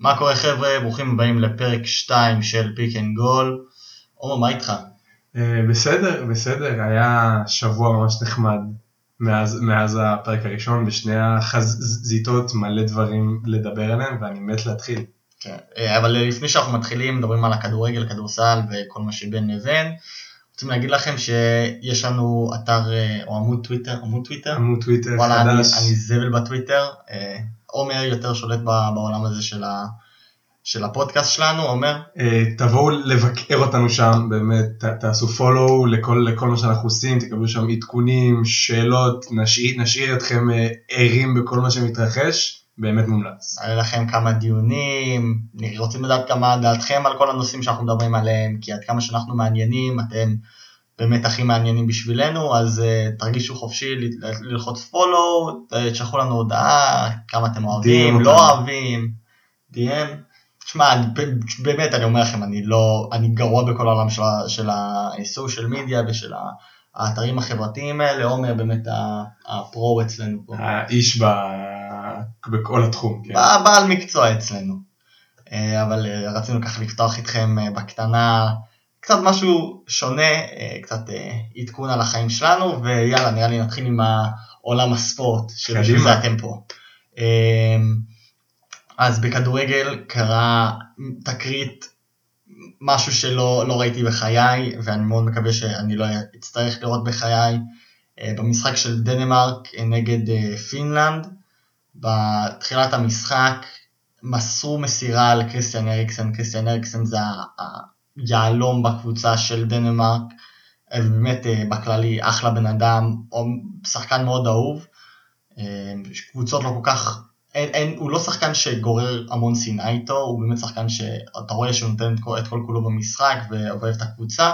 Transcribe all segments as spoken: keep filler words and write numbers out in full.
מה קורה חבר'ה, ברוכים הבאים לפרק שתיים של פיק אנד גול. עומר, מה איתך? בסדר, בסדר, היה שבוע ממש נחמד מאז, מאז הפרק הראשון, בשני החזיתות מלא דברים לדבר עליהם ואני מת להתחיל. כן. אבל לפני שאנחנו מתחילים, מדברים על הכדורגל, כדורסל וכל מה שבין לבין. רוצים להגיד לכם שיש לנו אתר או עמוד טוויטר, עמוד טוויטר? עמוד טוויטר חדש. וואלה, אני, אני זבל בטוויטר. עומר יותר שולט בעולם הזה של, ה, של הפודקאסט שלנו, עומר. תבואו לבקר אותנו שם, באמת, ת, תעשו פולו לכל, לכל מה שאנחנו עושים, תקבלו שם עדכונים, שאלות, נשאיר, נשאיר אתכם ערים בכל מה שמתרחש. באמת מומלץ. היה לכם כמה דיונים, רוצים לדעת כמה דעתכם על כל הנושאים שאנחנו מדברים עליהם, כי עד כמה שאנחנו מעניינים, אתם באמת הכי מעניינים בשבילנו, אז uh, תרגישו חופשי ל- ללחוץ פולו, תשלחו לנו הודעה, כמה אתם אוהבים, לא אותם. אוהבים, די אם. תשמע, באמת אני אומר לכם, אני, לא, אני גרוע בכל העולם של הסושיאל מדיה ושל ה... האתרים החברתיים האלה, עומר באמת הפרו אצלנו פה. האיש ב... בכל התחום. כן. בעל מקצוע אצלנו. אבל רצינו ככה לפתוח איתכם בקטנה, קצת משהו שונה, קצת עדכון על החיים שלנו, ויאללה נראה לי נתחיל עם העולם הספורט, שבשביל זה אתם פה. אז בכדורגל קרה תקרית, משהו שלא לא ראיתי בחיי, ואני מאוד מקווה שאני לא אצטרך לראות בחיי, במשחק של דנמרק נגד פינלנד. בתחילת המשחק מסרו מסירה לקריסטיאן אריקסן, קריסטיאן אריקסן זה היעלום בקבוצה של דנמרק, באמת בכללי אחלה בן אדם, או שחקן מאוד אהוב, קבוצות לא כל כך... אין, אין, הוא לא שחקן שגורר המון שנאה איתו, הוא באמת שחקן שאתה רואה שהוא נותן את כל, את כל כולו במשחק ואוהב את הקבוצה.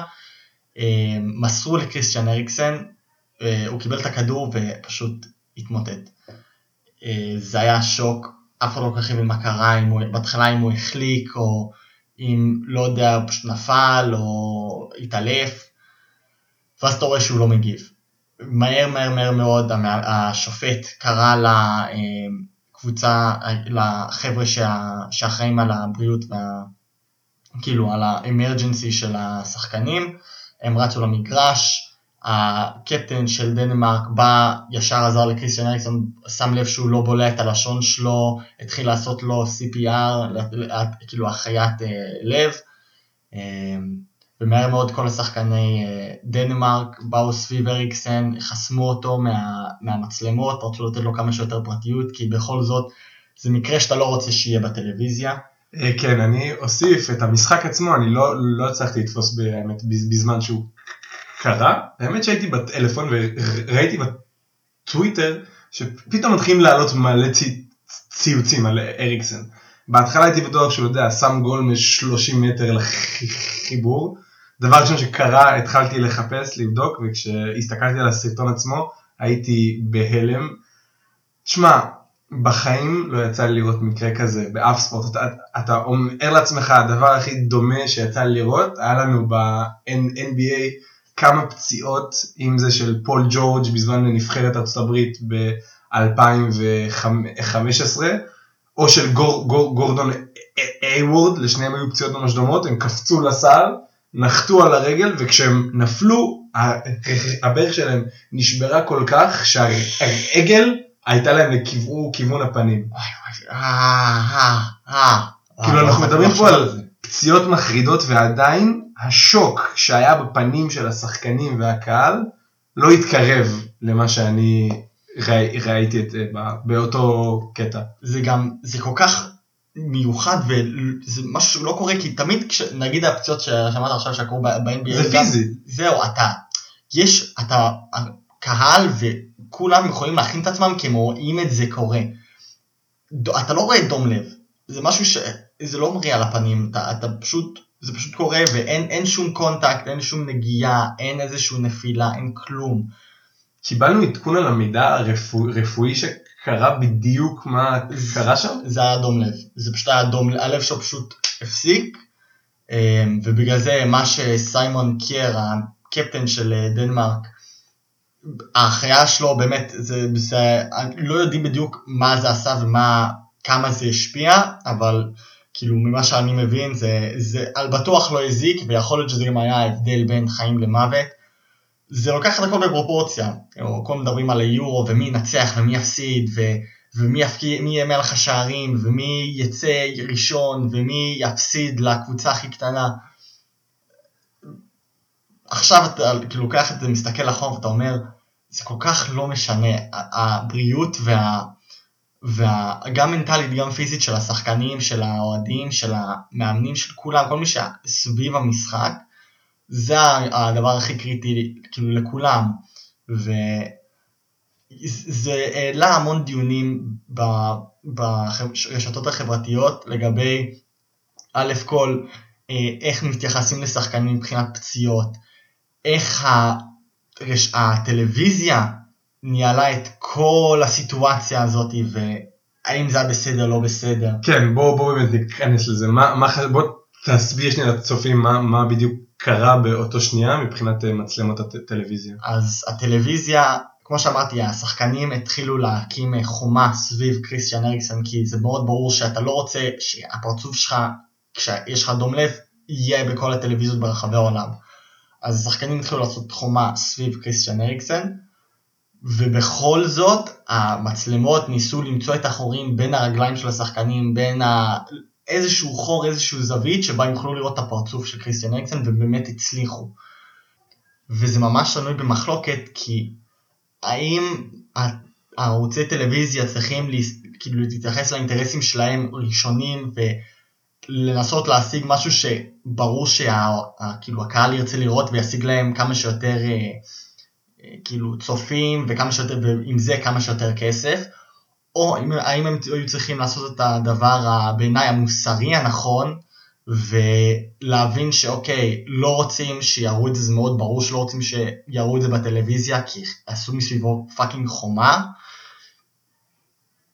אה, מסרו לקריסטיאן אריקסן, אה, הוא קיבל את הכדור ופשוט התמוטט. אה, זה היה שוק, אף אחד לא כל כך הבין מה קרה, אם הוא, בהתחלה אם הוא החליק או אם לא יודע פשוט נפל או התעלף, ואז אתה רואה שהוא לא מגיב. מהר מהר מהר מאוד השופט קרא לה... אה, קבוצה לחבר'ה שאחראים על הבריאות, כאילו על האמרג'נסי של השחקנים, הם רצו למגרש, הקפטן של דנמרק בא, ישר עזר לקריסטיאן אריקסן, שם לב שהוא לא בולע את הלשון שלו, התחיל לעשות לו סי פי אר, כאילו החיית לב, ומהר מאוד כל השחקני דנמרק באו סביב אריקסן, חסמו אותו מה, מהמצלמות, רצו לתת לו כמה שיותר פרטיות, כי בכל זאת זה מקרה שאתה לא רוצה שיהיה בטלוויזיה. כן, אני אוסיף את המשחק עצמו, אני לא, לא הצלחתי לתפוס באמת בזמן שהוא קרה. האמת שהייתי בטלפון וראיתי בטוויטר שפתאום מתחילים לעלות מלא צי, ציוצים על אריקסן. בהתחלה הייתי בטוח שהוא יודע, שם גול מ-שלושים מטר לחיבור. דבר ראשון שקרה, התחלתי לחפש, לבדוק, וכשהסתכלתי על הסרטון עצמו, הייתי בהלם. תשמע, בחיים לא יצא לי לראות מקרה כזה, באף ספורט. אתה, אתה אומר לעצמך, הדבר הכי דומה שיצא לי לראות, היה לנו ב-אן בי איי כמה פציעות, אם זה של פול ג'ורג' בזמן לנבחרת ארצות הברית ב-אלפיים וחמש עשרה, או של גור, גור, גורדון היוורד, לשניהם היו פציעות ממש דומות, הם קפצו לסל, נחתו על הרגל, וכשהם נפלו, הברך שלהם נשברה כל כך, שהרגל הייתה להם לכיוון הפנים. כאילו אנחנו מדברים פה על פציעות מחרידות, ועדיין השוק שהיה בפנים של השחקנים והקהל, לא התקרב למה שאני... ראיתי את זה באותו קטע. זה גם, זה כל כך מיוחד, וזה משהו שלא קורה, כי תמיד, נגיד הפציעות ששמעת עכשיו שקרו ב-אן בי איי, זה פיזי. זהו, אתה, יש, אתה, הקהל וכולם יכולים להכין את עצמם כמו רואים את זה קורה. אתה לא רואה דום לב, זה משהו ש... זה לא מראה על הפנים, אתה, אתה פשוט, זה פשוט קורה, ואין, אין שום קונטקט, אין שום נגיעה, אין איזשהו נפילה, אין כלום. קיבלנו עדכון על המידע הרפואי שקרה בדיוק מה קרה שם? זה היה דום לב, זה פשוט היה דום לב, הלב שפשוט הפסיק, ובגלל זה מה שסיימון קייר, קפטן של דנמרק, ההחיה שלו באמת, זה, זה, לא יודעים בדיוק מה זה עשה ומה, כמה זה השפיע, אבל כאילו ממה שאני מבין, זה, זה על בטוח לא הזיק, ויכול להיות שזה גם היה ההבדל בין חיים למוות. זה לוקח את הכל בפרופורציה, כל מדברים על היורו ומי ינצח ומי יפסיד ו... ומי יפקיע, מי יהיה מלך השערים, ומי יצא ראשון, ומי יפסיד לקבוצה הכי קטנה. עכשיו אתה לוקח את זה, מסתכל לחום, ואתה אומר, זה כל כך לא משנה. הבריאות וה, וה, גם מנטלית, גם פיזית של השחקנים, של האוהדים, של המאמנים, של כולם, כל מי שסביב המשחק, זה הדבר הכי קריטי, כאילו, לכולם. ו... זה העלה המון דיונים ברשתות החברתיות לגבי א' כל איך מתייחסים לשחקנים מבחינת פציעות, איך הטלוויזיה ניהלה את כל הסיטואציה הזאת והאם זה בסדר לא בסדר. כן, בואו באמת נכנס לזה, בואו תסביר שנייה לצופים מה בדיוק קרה באותו שנייה מבחינת מצלמות הטלוויזיה. אז הטלוויזיה, כמו שאמרתי, השחקנים התחילו להקים חומה סביב קריסטיאן אריקסן, כי זה מאוד ברור שאתה לא רוצה שהפרצוף שלך, כשיש לך דום לב, יהיה בכל הטלוויזיות ברחבי העולם. אז השחקנים התחילו לעשות חומה סביב קריסטיאן אריקסן, ובכל זאת המצלמות ניסו למצוא את החורים בין הרגליים של השחקנים, בין ה... איזשהו חור, איזשהו זווית, שבה הם יכולו לראות את הפרצוף של קריסטיאן אריקסן, ובאמת הצליחו. וזה ממש שנוי במחלוקת, כי... האם הערוצי טלוויזיה צריכים כאילו להתייחס לאינטרסים שלהם ראשונים ולנסות להשיג משהו שברור שכאילו הקהל ירצה לראות וישיג להם כמה שיותר כאילו צופים וכמה שיותר, ועם זה כמה שיותר כסף, או האם הם היו צריכים לעשות את הדבר בעיניי המוסרי הנכון ולהבין שאוקיי, לא רוצים שיראו את זה, זה מאוד ברור שלא רוצים שיראו את זה בטלוויזיה, כי עשו מסביבו פאקינג חומה,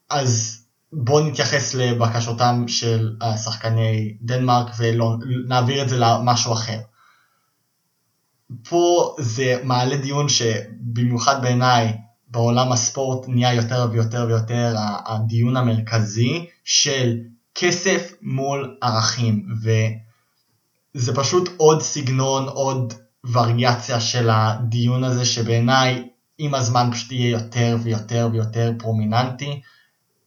אז בואו נתייחס לבקשותם של השחקני דנמרק ונעביר את זה למשהו אחר. פה זה מעלה דיון שבמיוחד בעיניי, בעולם הספורט נהיה יותר ויותר ויותר הדיון המרכזי של כסף מול ערכים, וזה פשוט עוד סגנון, עוד וריאציה של הדיון הזה, שבעיניי עם הזמן פשוט יהיה יותר ויותר ויותר פרומיננטי,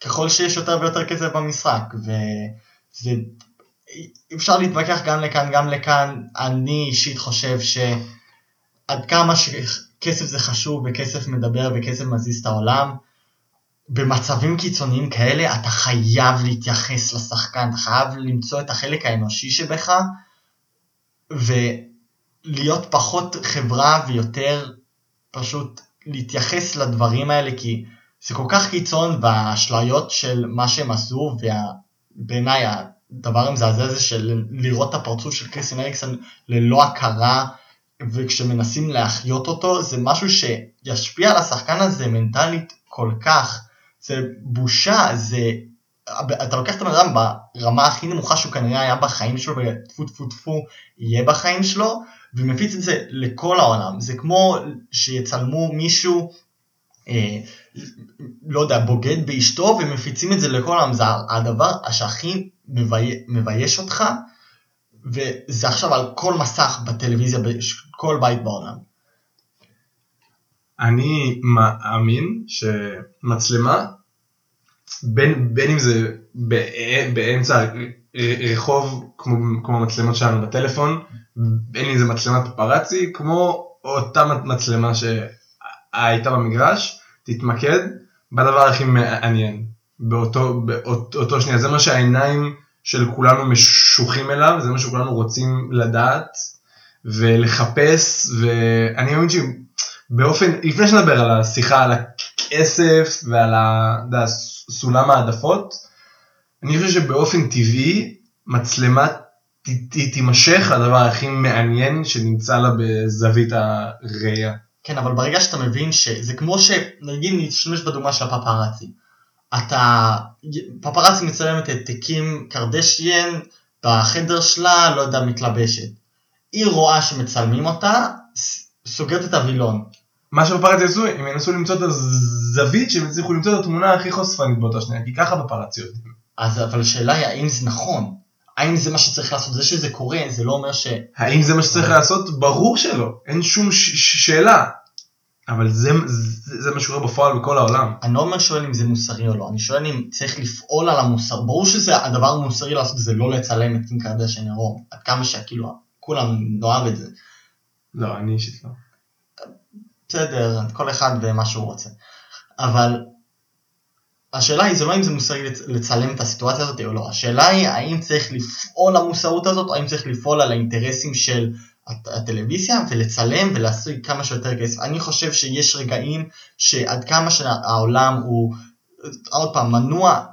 ככל שיש יותר ויותר כסף במשחק, וזה אפשר להתווכח גם לכאן, גם לכאן. אני אישית חושב שעד כמה שכסף זה חשוב, וכסף מדבר, וכסף מזיז את העולם, במצבים קיצוניים כאלה אתה חייב להתייחס לשחקן, אתה חייב למצוא את החלק האנושי שבך, ולהיות פחות חברה ויותר פשוט להתייחס לדברים האלה, כי זה כל כך קיצון, והאשליות של מה שהם עשו, ובעיניי הדבר המזעזע זה של לראות את הפרצוף של קריסטיאן אריקסן ללא הכרה, וכשמנסים להחיות אותו, זה משהו שישפיע על השחקן הזה מנטלית כל כך, זה בושה, זה, אתה לוקח את המדם ברמה הכי נמוכה שהוא כנראה היה בחיים שלו, וטפו טפו טפו יהיה בחיים שלו, ומפיץ את זה לכל העולם. זה כמו שיצלמו מישהו, אה, לא יודע, בוגד באשתו, ומפיצים את זה לכל העולם. זה הדבר שהכי מבייש, מבייש אותך, וזה עכשיו על כל מסך בטלוויזיה, בכל בית בעולם. אני מאמין שמצלמה, בין, בין אם זה באמצע רחוב, כמו, כמו מצלמות שלנו בטלפון, בין אם זה מצלמת פפרצי, כמו אותה מצלמה שהייתה במגרש, תתמקד בדבר הכי מעניין, באותו, באותו שנייה. זה מה שהעיניים של כולנו משוחים אליו, זה מה שכולנו רוצים לדעת ולחפש, ואני מאמין ש... באופן, לפני שנדבר על השיחה, על הכסף ועל הסולם העדפות, אני חושב שבאופן טבעי, מצלמה תימשך הדבר הכי מעניין שנמצא לה בזווית הראייה. כן, אבל ברגע שאתה מבין שזה כמו שנגיד נשתמש בדוגמה של הפפרצי. אתה, פפרצי מצלמת את קים קרדשיין בחדר שלה, לא יודע, מתלבשת. היא רואה שמצלמים אותה, סוגרת את הווילון. מה שבפרץ יעשו, הם ינסו למצוא את הזווית שהם יצליחו למצוא את התמונה הכי חושפנית באותה שנייה, כי ככה בפרץ יוצאים. אז אבל השאלה היא האם זה נכון? האם זה מה שצריך לעשות? זה שזה קורה, זה לא אומר ש... האם זה מה שצריך לעשות? ברור שלא. אין שום שאלה. אבל זה, זה, זה מה שקורה בפועל בכל העולם. אני לא אומר שואל אם זה מוסרי או לא, אני שואל אם צריך לפעול על המוסר. ברור שזה הדבר המוסרי לעשות, זה לא לצלם את קים קרדשיין הרוב, עד כמה שכאילו כולם נאהב את זה. לא, אני אישית לא. בסדר, כל אחד ומה שהוא רוצה. אבל השאלה היא, זה לא אם זה מוסרי לצלם את הסיטואציה הזאת או לא, השאלה היא האם צריך לפעול על המוסרות הזאת, או האם צריך לפעול על האינטרסים של... הטלוויזיה ולצלם ולהשיג כמה שיותר כסף. אני חושב שיש רגעים שעד כמה שהעולם הוא, עוד פעם, מנוע,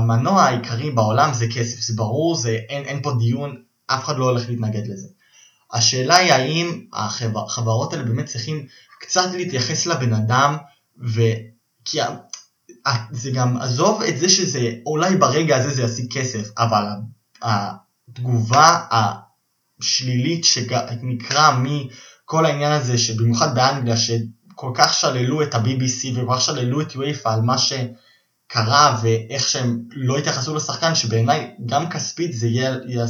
המנוע העיקרי בעולם זה כסף, זה ברור, זה, אין, אין פה דיון, אף אחד לא הולך להתנגד לזה. השאלה היא האם החברות האלה באמת צריכים קצת להתייחס לבן אדם, וכי זה גם עזוב את זה שזה, אולי ברגע הזה זה ישיג כסף, אבל התגובה ה... שלילית שנקרא מכל העניין הזה, שבמיוחד באנגליה שכל כך שללו את ה-בי בי סי וכל כך שללו את UEFA על מה שקרה ואיך שהם לא התייחסו לשחקן, שבעיניי גם כספית זה יפגע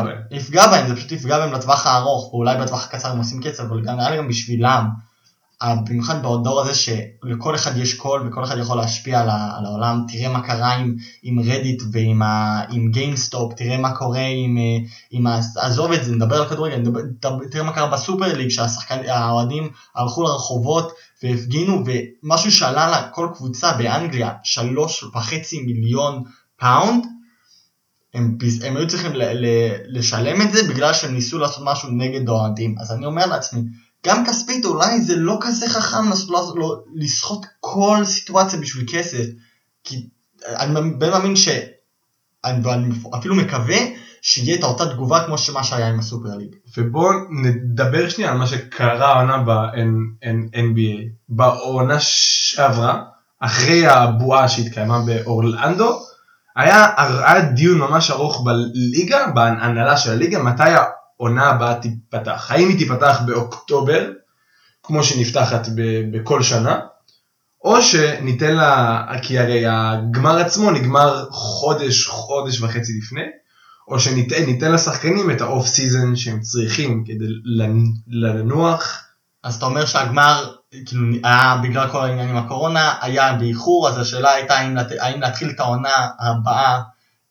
בהם, יפגע בהם, זה פשוט יפגע בהם לטווח הארוך, ואולי בטווח הקצר הם עושים קצב, אבל נראה לי גם בשבילם, במיוחד בהודור הזה שלכל אחד יש קול וכל אחד יכול להשפיע על העולם. תראה מה קרה עם, עם רדיט ועם ה, עם גיימסטופ, תראה מה קורה עם, עם ה, עזוב את זה, נדבר על כדורגל, נדבר, תראה מה קרה בסופר ליג, שהאוהדים הלכו לרחובות והפגינו, ומשהו שעלה לה כל קבוצה באנגליה שלוש וחצי מיליון פאונד, הם, הם היו צריכים ל, ל, לשלם את זה בגלל שהם ניסו לעשות משהו נגד אוהדים. אז אני אומר לעצמי, גם כספית אולי זה לא כזה חכם לסחוט כל סיטואציה בשביל כסף, כי אני מאמין ש... אני אפילו מקווה שיהיה את אותה תגובה כמו שמה שהיה עם הסופר ליג. ובואו נדבר שנייה על מה שקרה העונה ב-אן בי איי. בעונה שעברה, אחרי הבועה שהתקיימה באורלנדו, היה דיון ממש ארוך בליגה, בהנהלה של הליגה, מתי ה... עונה הבאה תיפתח. האם היא תיפתח באוקטובר, כמו שנפתחת ב- בכל שנה, או שניתן לה, כי הרי הגמר עצמו נגמר חודש, חודש וחצי לפני, או שניתן לשחקנים את האוף סיזן שהם צריכים כדי לנוח. אז אתה אומר שהגמר, כאילו, היה, בגלל כל העניין עם הקורונה, היה באיחור, אז השאלה הייתה האם, לת... האם להתחיל את העונה הבאה,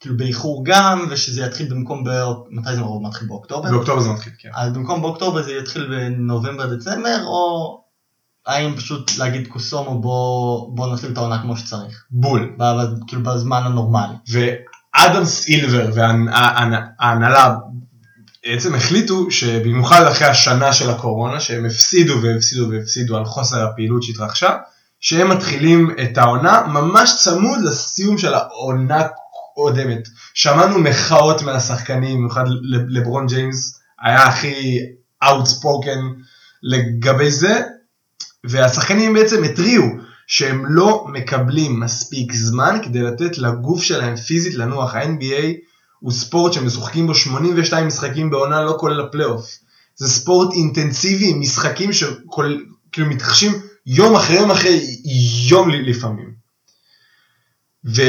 כאילו באיחור גם, ושזה יתחיל במקום ב... מתי זה מרוב מתחיל? באוקטובר? באוקטובר זה מתחיל, כן. אז במקום באוקטובר זה יתחיל בנובמבר, דצמבר, או האם פשוט להגיד קוסום, או בוא, בוא נתחיל את העונה כמו שצריך. בול. כאילו בזמן הנורמלי. ואדם סילבר וההנהלה בעצם החליטו שבמיוחד אחרי השנה של הקורונה, שהם הפסידו והפסידו והפסידו על חוסר הפעילות שהתרחשה, שהם מתחילים את העונה ממש צמוד לסיום של העונה קודמת. שמענו מחאות מהשחקנים, במיוחד לברון ג'יימס היה הכי outspoken לגבי זה, והשחקנים בעצם התריעו שהם לא מקבלים מספיק זמן כדי לתת לגוף שלהם פיזית לנוח. ה-אן בי איי הוא ספורט שמשוחקים בו שמונים ושתיים משחקים בעונה, לא כולל הפלייאוף. זה ספורט אינטנסיבי, משחקים שכאילו מתחשים יום אחרי יום אחרי יום לפעמים. ו...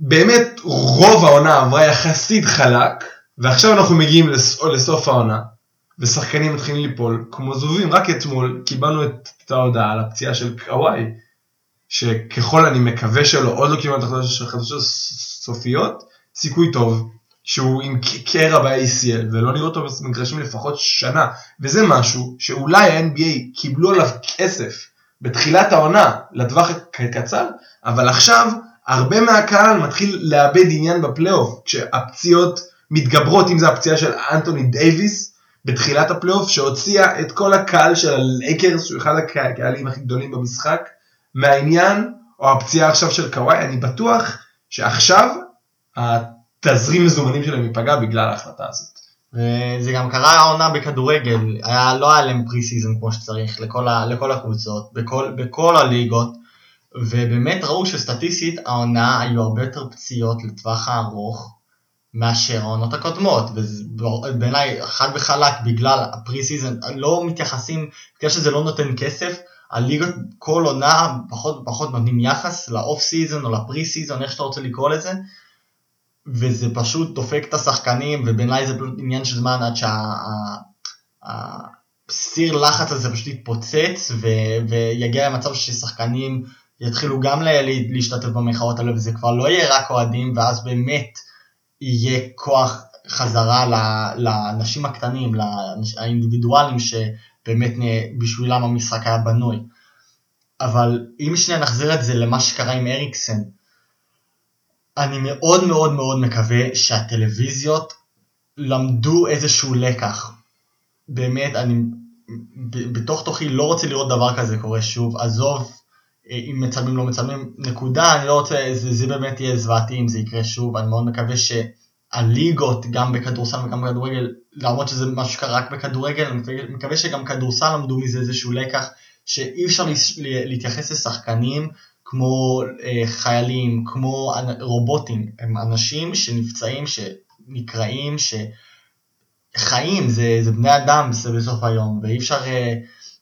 באמת רוב העונה עברה יחסית חלק, ועכשיו אנחנו מגיעים לסוף העונה, ושחקנים מתחילים ליפול כמו זובים. רק אתמול קיבלנו את ההודעה על הפציעה של קוואי, שככל אני מקווה שלא, עוד לא קיבלנו את החדשות סופיות, סיכוי טוב שהוא עם קרע ב-איי סי אל, ולא נראה אותו במגרשים לפחות שנה, וזה משהו שאולי ה-אן בי איי קיבלו עליו כסף בתחילת העונה לטווח הקצר, אבל עכשיו הרבה מהקהל מתחיל לאבד עניין בפלייאוף, כשהפציעות מתגברות, אם זה הפציעה של אנטוני דייביס בתחילת הפלייאוף, שהוציאה את כל הקהל של הלייקרס, שהוא אחד הקהלים הכי גדולים במשחק, מהעניין, או הפציעה עכשיו של קוואי. אני בטוח שעכשיו התזרים מזומנים שלהם ייפגע בגלל ההחלטה הזאת. זה גם קרה העונה בכדורגל, היה, לא היה להם פרי סיזן כמו שצריך לכל, ה, לכל הקבוצות, בכל, בכל הליגות, ובאמת ראו שסטטיסטית העונה היו הרבה יותר פציעות לטווח הארוך, מאשר העונות הקודמות, ובעיניי חד וחלק בגלל הפרי סיזן, לא מתייחסים, בגלל שזה לא נותן כסף, הליגות כל עונה פחות ופחות נותנים יחס לאוף סיזן או לפרי סיזן, איך שאתה רוצה לקרוא לזה, וזה פשוט דופק את השחקנים, ובעיניי זה פשוט עניין של זמן עד שהסיר לחץ הזה פשוט יתפוצץ, ויגיע למצב ששחקנים יתחילו גם להשתתף במחאות האלה, וזה כבר לא יהיה רק אוהדים, ואז באמת יהיה כוח חזרה לאנשים הקטנים, לאינדיבידואלים שבאמת בשבילם המשחק היה בנוי. אבל אם שני נחזיר את זה למה שקרה עם אריקסן, אני מאוד מאוד מאוד מקווה שהטלוויזיות למדו איזשהו לקח. באמת, אני בתוך תוכי לא רוצה לראות דבר כזה קורה שוב, עזוב אם מצלמים לא מצלמים, נקודה, אני לא רוצה, זה, זה באמת יהיה זוועתי אם זה יקרה שוב, אני מאוד מקווה שהליגות גם בכדורסל וגם בכדורגל, למרות שזה משהו שקרה רק בכדורגל, אני מקווה שגם כדורסל למדו מזה איזשהו לקח, שאי אפשר להתייחס לשחקנים כמו אה, חיילים, כמו רובוטים, הם אנשים שנפצעים, שנקראים, שחיים, זה, זה בני אדם בסוף היום, ואי אפשר אה,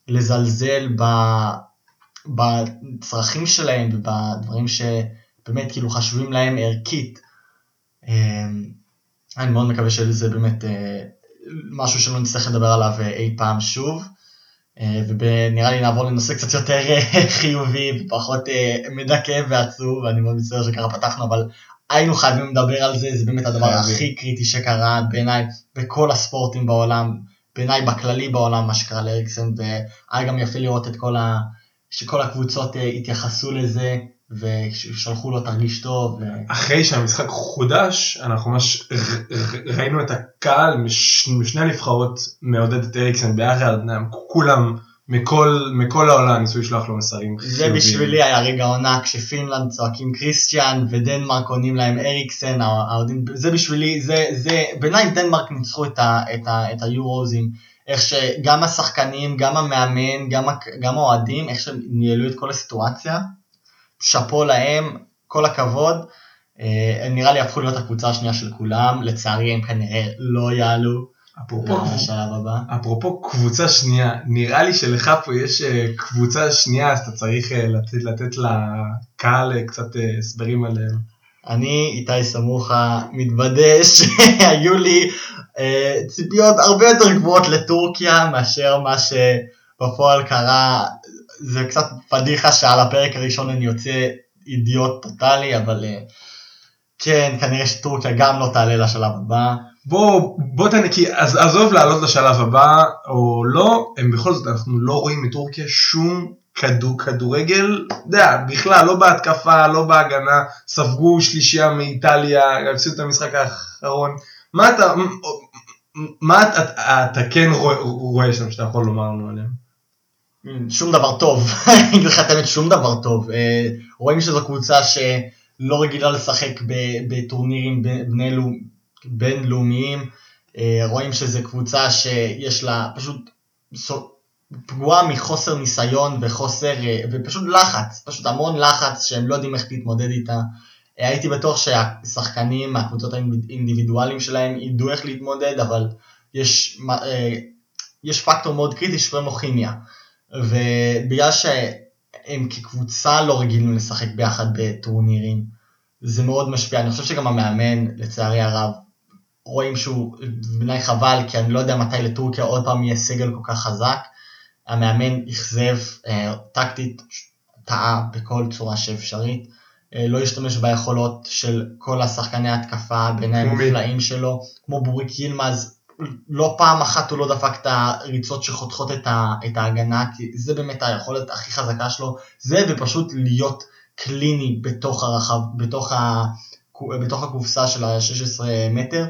לזלזל ב... בצרכים שלהם ובדברים שבאמת כאילו חשובים להם ערכית. אני מאוד מקווה שזה באמת משהו שלא נצטרך לדבר עליו אי פעם שוב, ונראה לי נעבור לנושא קצת יותר חיובי ופחות מדכא ועצוב, ואני מאוד מצטער שככה פתחנו, אבל היינו חייבים לדבר על זה, זה באמת הדבר הכי קריטי שקרה בעיניי בכל הספורטים בעולם, בעיניי בכללי בעולם מה שקרה לאריקסן, והיה גם יפה לראות את כל ה... שכל הקבוצות התייחסו לזה, ושלחו לו תרגיש טוב. ו... אחרי שהמשחק חודש, אנחנו ממש ראינו את הקהל מש... משני הנבחרות מעודד את אריקסן ביחד, כולם מכל, מכל העולם ניסו לשלוח לו מסרים. זה חיובים. בשבילי היה רגע עונה, כשפינלנד צועקים קריסטיאן, ודנמרק עונים להם אריקסן, העודים, זה בשבילי, זה, זה... ביניים דנמרק ניצחו את, ה... את, ה... את היורוזים, איך שגם השחקנים, גם המאמן, גם, גם האוהדים, איך שהם ניהלו את כל הסיטואציה, שפו להם, כל הכבוד, אה, נראה לי הפכו להיות הקבוצה השנייה של כולם, לצערי הם כנראה לא יעלו, אפרופו, אפרופו קבוצה שנייה, נראה לי שלך פה יש קבוצה שנייה, אז אתה צריך לתת, לתת לקהל קצת הסברים עליהם. אני, איתי סמוכה, מתוודה שהיו לי uh, ציפיות הרבה יותר גבוהות לטורקיה מאשר מה שבפועל קרה, זה קצת פדיחה שעל הפרק הראשון אני יוצא אידיוט טוטלי, אבל uh, כן, כנראה שטורקיה גם לא תעלה לשלב הבא. בוא, בוא תנקי, אז עזוב לעלות לשלב הבא או לא, הם בכל זאת אנחנו לא רואים מטורקיה שום כדור, כדורגל, דה, בכלל, לא בהתקפה, לא בהגנה, ספגו שלישייה מאיטליה, הפסידו את המשחק האחרון, מה אתה, מה אתה, אתה כן רואה, רואה שם שאתה יכול לומר לנו עליהם? שום דבר טוב, אני אגיד לך את האמת, שום דבר טוב, רואים שזו קבוצה שלא רגילה לשחק בטורנירים בינלאומיים, רואים שזו קבוצה שיש לה פשוט פגועה מחוסר ניסיון וחוסר, ופשוט לחץ, פשוט המון לחץ שהם לא יודעים איך להתמודד איתה. הייתי בטוח שהשחקנים, הקבוצות האינדיבידואליים שלהם ידעו איך להתמודד, אבל יש, יש פקטור מאוד קריטי שקוראים כימיה. ובגלל שהם כקבוצה לא רגילים לשחק ביחד בטורנירים, זה מאוד משפיע. אני חושב שגם המאמן, לצערי הרב, רואים שהוא בני חבל, כי אני לא יודע מתי לטורקיה עוד פעם יהיה סגל כל כך חזק. המאמן יחזב טקטית, טעה בכל צורה שאפשרית, לא ישתמש ביכולות של כל השחקני ההתקפה, בעיניים המופלאים שלו, כמו בוריק ילמז, לא פעם אחת הוא לא דפק את הריצות שחותכות את ההגנה, כי זה באמת היכולת הכי חזקה שלו, זה ופשוט להיות קליני בתוך הרחב, בתוך ה... בתוך הקופסה של ה-שש עשרה מטר,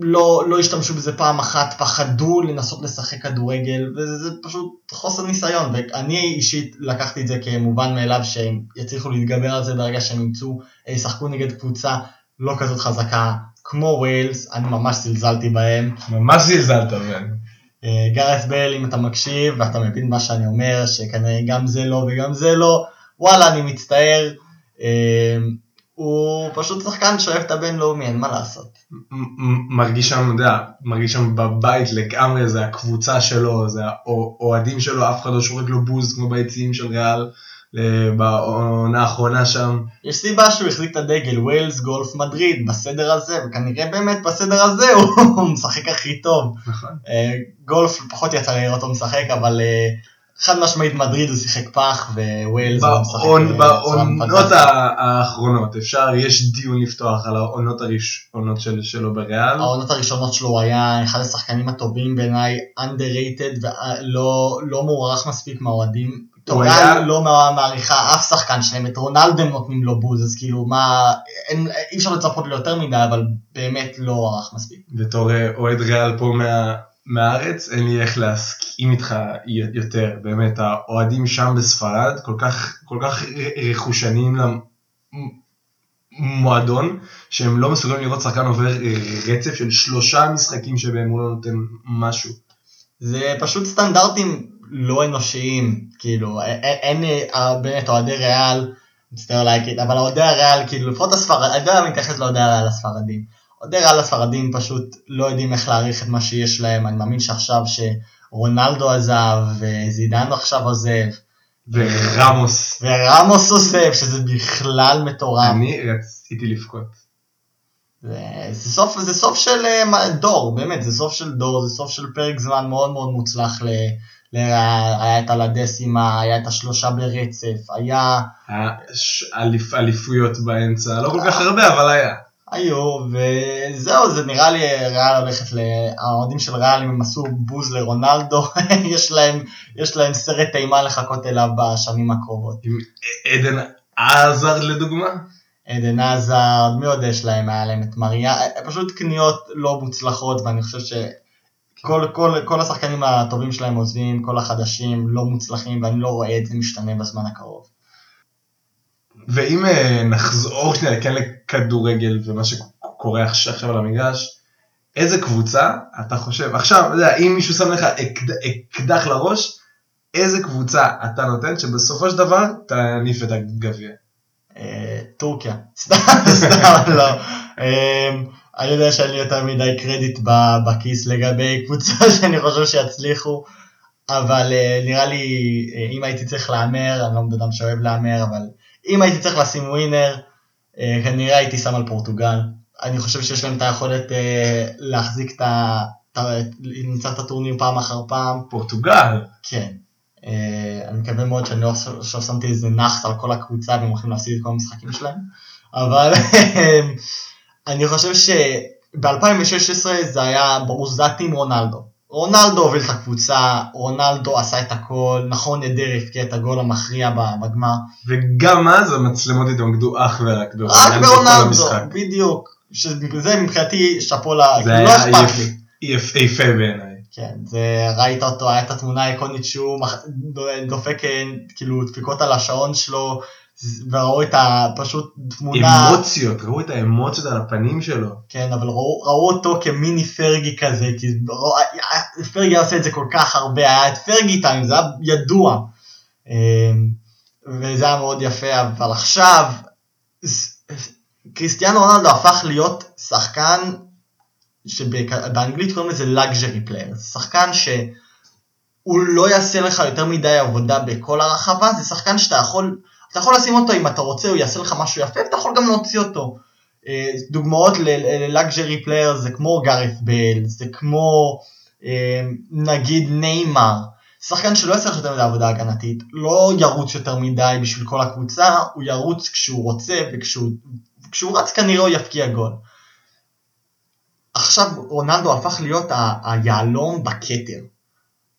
לא, לא השתמשו בזה פעם אחת, פחדו לנסות לשחק כדורגל, וזה זה פשוט חוסר ניסיון, ואני אישית לקחתי את זה כמובן מאליו שהם יצליחו להתגבר על זה ברגע שהם ימצאו, שחקו נגד קבוצה לא כזאת חזקה, כמו ווילס, אני ממש זלזלתי בהם. ממש זלזלת בהם. גארת' בייל, אם אתה מקשיב, ואתה מבין מה שאני אומר, שכנראה גם זה לא וגם זה לא, וואלה, אני מצטער, הוא פשוט שחקן שאוהב את הבינלאומי, אין מה לעשות. מרגיש שם, אתה יודע, מרגיש שם בבית לגמרי, זה הקבוצה שלו, זה האוהדים שלו, אף אחד לא שורק לו בוז כמו ביציעים של ריאל, בעונה האחרונה שם. יש סיבה שהוא החליט את הדגל, ווילס, גולף, מדריד, בסדר הזה, וכנראה באמת בסדר הזה הוא משחק הכי טוב. גולף פחות יצא להראות אותו משחק, אבל... חד משמעית מדריד הוא שיחק פח, וווילס הוא משחק בעונות האחרונות, אפשר, יש דיון לפתוח על העונות הראשונות שלו בריאל. העונות הראשונות שלו היה אחד השחקנים הטובים בעיניי, underrated, ולא מוערך מספיק מהאוהדים. טוראל לא מעריכה אף שחקן שלהם, את רונלדו נותנים לו בוז, אז כאילו מה, אי אפשר לצפות לו יותר מדי, אבל באמת לא מוערך מספיק. בתור אוהד ריאל פה מה... מהארץ אין לי איך להסכים איתך יותר, באמת האוהדים שם בספרד כל כך, כל כך רכושנים למועדון, שהם לא מסוגלים לראות שחקן עובר רצף של שלושה משחקים שבהם הוא לא נותן משהו. זה פשוט סטנדרטים לא אנושיים, כאילו, אין באמת אוהדי ריאל, מצטער להגיד, אבל אוהדי הריאל, כאילו, לפחות הספרד, אני לא מתייחס לאוהדי הריאל הספרדים. עודר על הספרדים פשוט לא יודעים איך להעריך את מה שיש להם, אני מאמין שעכשיו שרונלדו עזב, וזידן עכשיו עוזב. ורמוס. ורמוס עוזב, שזה בכלל מטורף. אני רציתי לבכות. זה סוף, זה סוף של דור, באמת, זה סוף של דור, זה סוף של פרק זמן מאוד מאוד מוצלח ל... היה את הלדסימה, היה את השלושה ברצף, היה... אליפויות באמצע, לא כל כך הרבה, אבל היה. היו, וזהו, זה נראה לי ריאל הולכת ל... העודים של ריאל, אם הם עשו בוז לרונלדו, יש להם, יש להם סרט טעימה לחכות אליו בשנים הקרובות. עם עדן עזרד לדוגמה? עדן עזרד, מי עוד יש להם? היה להם את מריה, פשוט קניות לא מוצלחות, ואני חושב שכל כל, כל השחקנים הטובים שלהם עוזבים, כל החדשים לא מוצלחים, ואני לא רואה את זה משתנה בזמן הקרוב. ואם נחזור שנייה לכאן לכדורגל ומה שקורה עכשיו על המגרש, איזה קבוצה אתה חושב, עכשיו, אם מישהו שם לך אקדח לראש, איזה קבוצה אתה נותן שבסופו של דבר תניף את הגביע? טורקיה, סתם, סתם, לא. אני יודע שאני יותר מדי קרדיט בכיס לגבי קבוצה שאני חושב שיצליחו, אבל נראה לי, אם הייתי צריך להאמר, אני לא מדדם שאוהב להאמר, אבל... אם הייתי צריך לשים ווינר, כנראה הייתי שם על פורטוגל. אני חושב שיש להם את היכולת להחזיק את ה... לנצח את הטורניר פעם אחר פעם. פורטוגל? כן. אני מקווה מאוד שאני לא שמתי איזה נחס על כל הקבוצה, והם הולכים להפסיד את כל המשחקים שלהם. אבל אני חושב שב-אלפיים ושש עשרה זה היה ברוזת עם רונלדו. רונלדו הוביל את הקבוצה, רונלדו עשה את הכל, נכון נדר הפקיע את הגול המכריע במגמר. וגם אז המצלמות התמקדו אך ורק ברונלדו, בדיוק, שזה מבחינתי שפולה, זה לא אכפת לי. יפה, יפה בעיניי. כן, זה ראית אותו, הייתה תמונה איקונית שהוא דופק כאילו דפיקות על השעון שלו, וראו את הפשוט תמונה... אמוציות, ראו את האמוציות על הפנים שלו. כן, אבל ראו, ראו אותו כמיני פרגי כזה, כי ראו, פרגי עושה את זה כל כך הרבה, היה את פרגי טיים, זה היה ידוע. וזה היה מאוד יפה, אבל עכשיו, קריסטיאנו רונלדו הפך להיות שחקן, שבאנגלית קוראים לזה לגז'רי פלייר, שחקן ש... הוא לא יעשה לך יותר מדי עבודה בכל הרחבה, זה שחקן שאתה יכול... אתה יכול לשים אותו אם אתה רוצה, הוא יעשה לך משהו יפה, ואתה יכול גם להוציא אותו. דוגמאות ללאגז'רי פלייר זה כמו גארת בייל, זה כמו נגיד ניימר, שחקן שלא יעשה לך יותר מדי עבודה הגנתית, לא ירוץ יותר מדי בשביל כל הקבוצה, הוא ירוץ כשהוא רוצה, וכשהוא רץ כנראה הוא יפקיע גול. עכשיו רונלדו הפך להיות היעלום בכתר,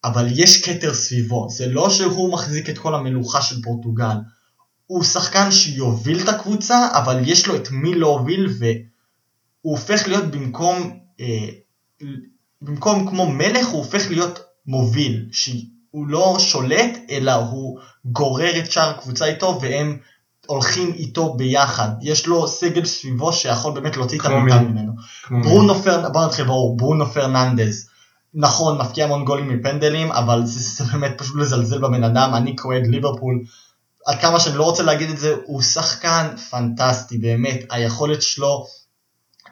אבל יש כתר סביבו, זה לא שהוא מחזיק את כל המלוכה של פורטוגל, הוא שחקן שיוביל את הקבוצה, אבל יש לו את מי להוביל, והוא הופך להיות במקום, אה, במקום כמו מלך, הוא הופך להיות מוביל, שהוא לא שולט, אלא הוא גורר את שאר הקבוצה איתו, והם הולכים איתו ביחד. יש לו סגל סביבו שיכול באמת להוציא את המוטל ממנו. ברונו, פר... בוא נתחיל ברור, ברונו פרננדז, נכון, מפקיע המון גולים מפנדלים, אבל זה באמת פשוט לזלזל בבן אדם, אני כועד ליברפול, עד כמה שאני לא רוצה להגיד את זה, הוא שחקן פנטסטי, באמת, היכולת שלו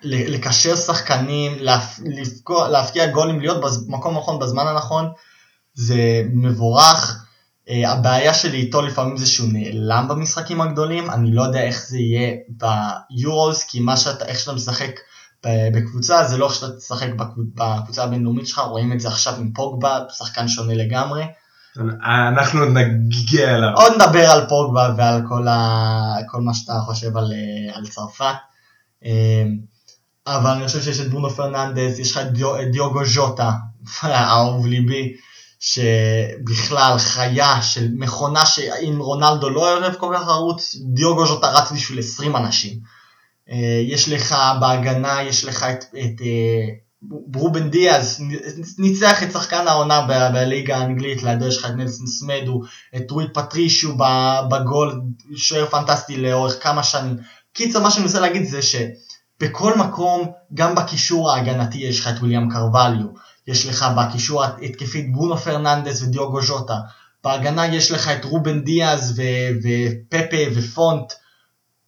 לקשר שחקנים, להפקוע, להפקיע גולים, להיות במקום נכון, בזמן הנכון, זה מבורך. הבעיה שלי איתו לפעמים זה שהוא נעלם במשחקים הגדולים, אני לא יודע איך זה יהיה ביורולס, כי מה שאתה, איך שאתה משחק בקבוצה, זה לא שאתה תשחק בקבוצה הבינלאומית שלך, רואים את זה עכשיו עם פוגבה, שחקן שונה לגמרי. אנחנו נגיע אליו. עוד נדבר על פוגבה ועל כל, ה... כל מה שאתה חושב על, על צרפת, אבל אני חושב שיש את ברונו פרננדס, יש לך את דיו... דיוגו ז'וטה, האהוב ליבי, שבכלל חיה של מכונה שאם רונלדו לא ערב כל כך ערוץ, דיוגו ז'וטה רץ בשביל עשרים אנשים. יש לך בהגנה, יש לך את, את ברובן דיאז, ניצח את שחקן העונה ב- בליגה האנגלית, לידו יש לך את נלסון סמדו, את רוי פטרישיו בגול, שוער פנטסטי לאורך כמה שנים. קיצר, מה שאני רוצה להגיד זה שבכל מקום, גם בקישור ההגנתי יש לך את וויליאם קרווליו, יש לך בקישור התקפית ברונו פרננדס ודיוגו ז'וטה, בהגנה יש לך את רובן דיאז ו- ופפה ופונט,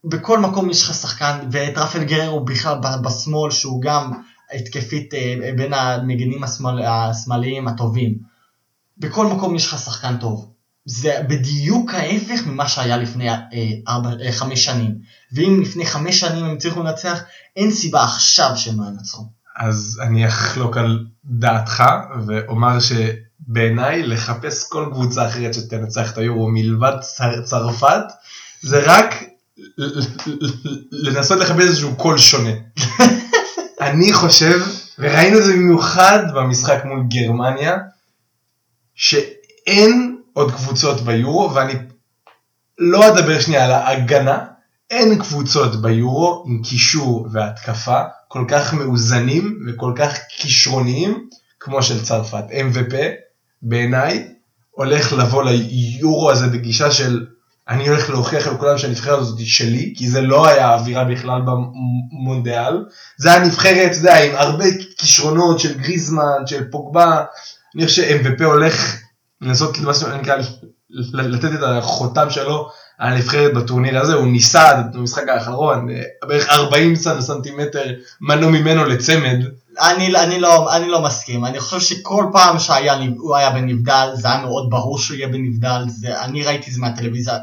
בכל מקום יש לך שחקן, ואת רפל גררו בכלל בשמאל, שהוא גם התקפית בין המגנים השמאליים הטובים. בכל מקום יש לך שחקן טוב. זה בדיוק ההפך ממה שהיה לפני חמש שנים. ואם לפני חמש שנים הם צריכו לנצח, אין סיבה עכשיו שהם לא ינצחו. אז אני אחלוק על דעתך, ואומר שבעיניי לחפש כל קבוצה אחרת שתנצח את היורו מלבד צרפת, זה רק לנסות לחפש איזשהו קול שונה. אני חושב, וראינו את זה במיוחד במשחק מול גרמניה, שאין עוד קבוצות ביורו, ואני לא אדבר שנייה על ההגנה, אין קבוצות ביורו עם קישור והתקפה כל כך מאוזנים וכל כך כישרוניים כמו של צרפת. אם וי פי בעיניי הולך לבוא ליורו הזה בגישה של אני הולך להוכיח לכולם שהנבחרת הזאת היא שלי, כי זה לא היה האווירה בכלל במונדיאל. זה הנבחרת, זה היה עם הרבה כישרונות של גריזמן, של פוגבה. אני חושב שאם וי פי הולך לנסות, מה שאני נקרא, לתת את החותם שלו על הנבחרת בטורניר הזה. הוא ניסה, במשחק האחרון, בערך ארבעים סנטימטר מנעו ממנו לצמד. אני, אני לא, אני לא מסכים. אני חושב שכל פעם שהיה, הוא היה בנבדל, זה היה מאוד ברור שהוא יהיה בנבדל. זה, אני ראיתי זה מהטלוויזיה,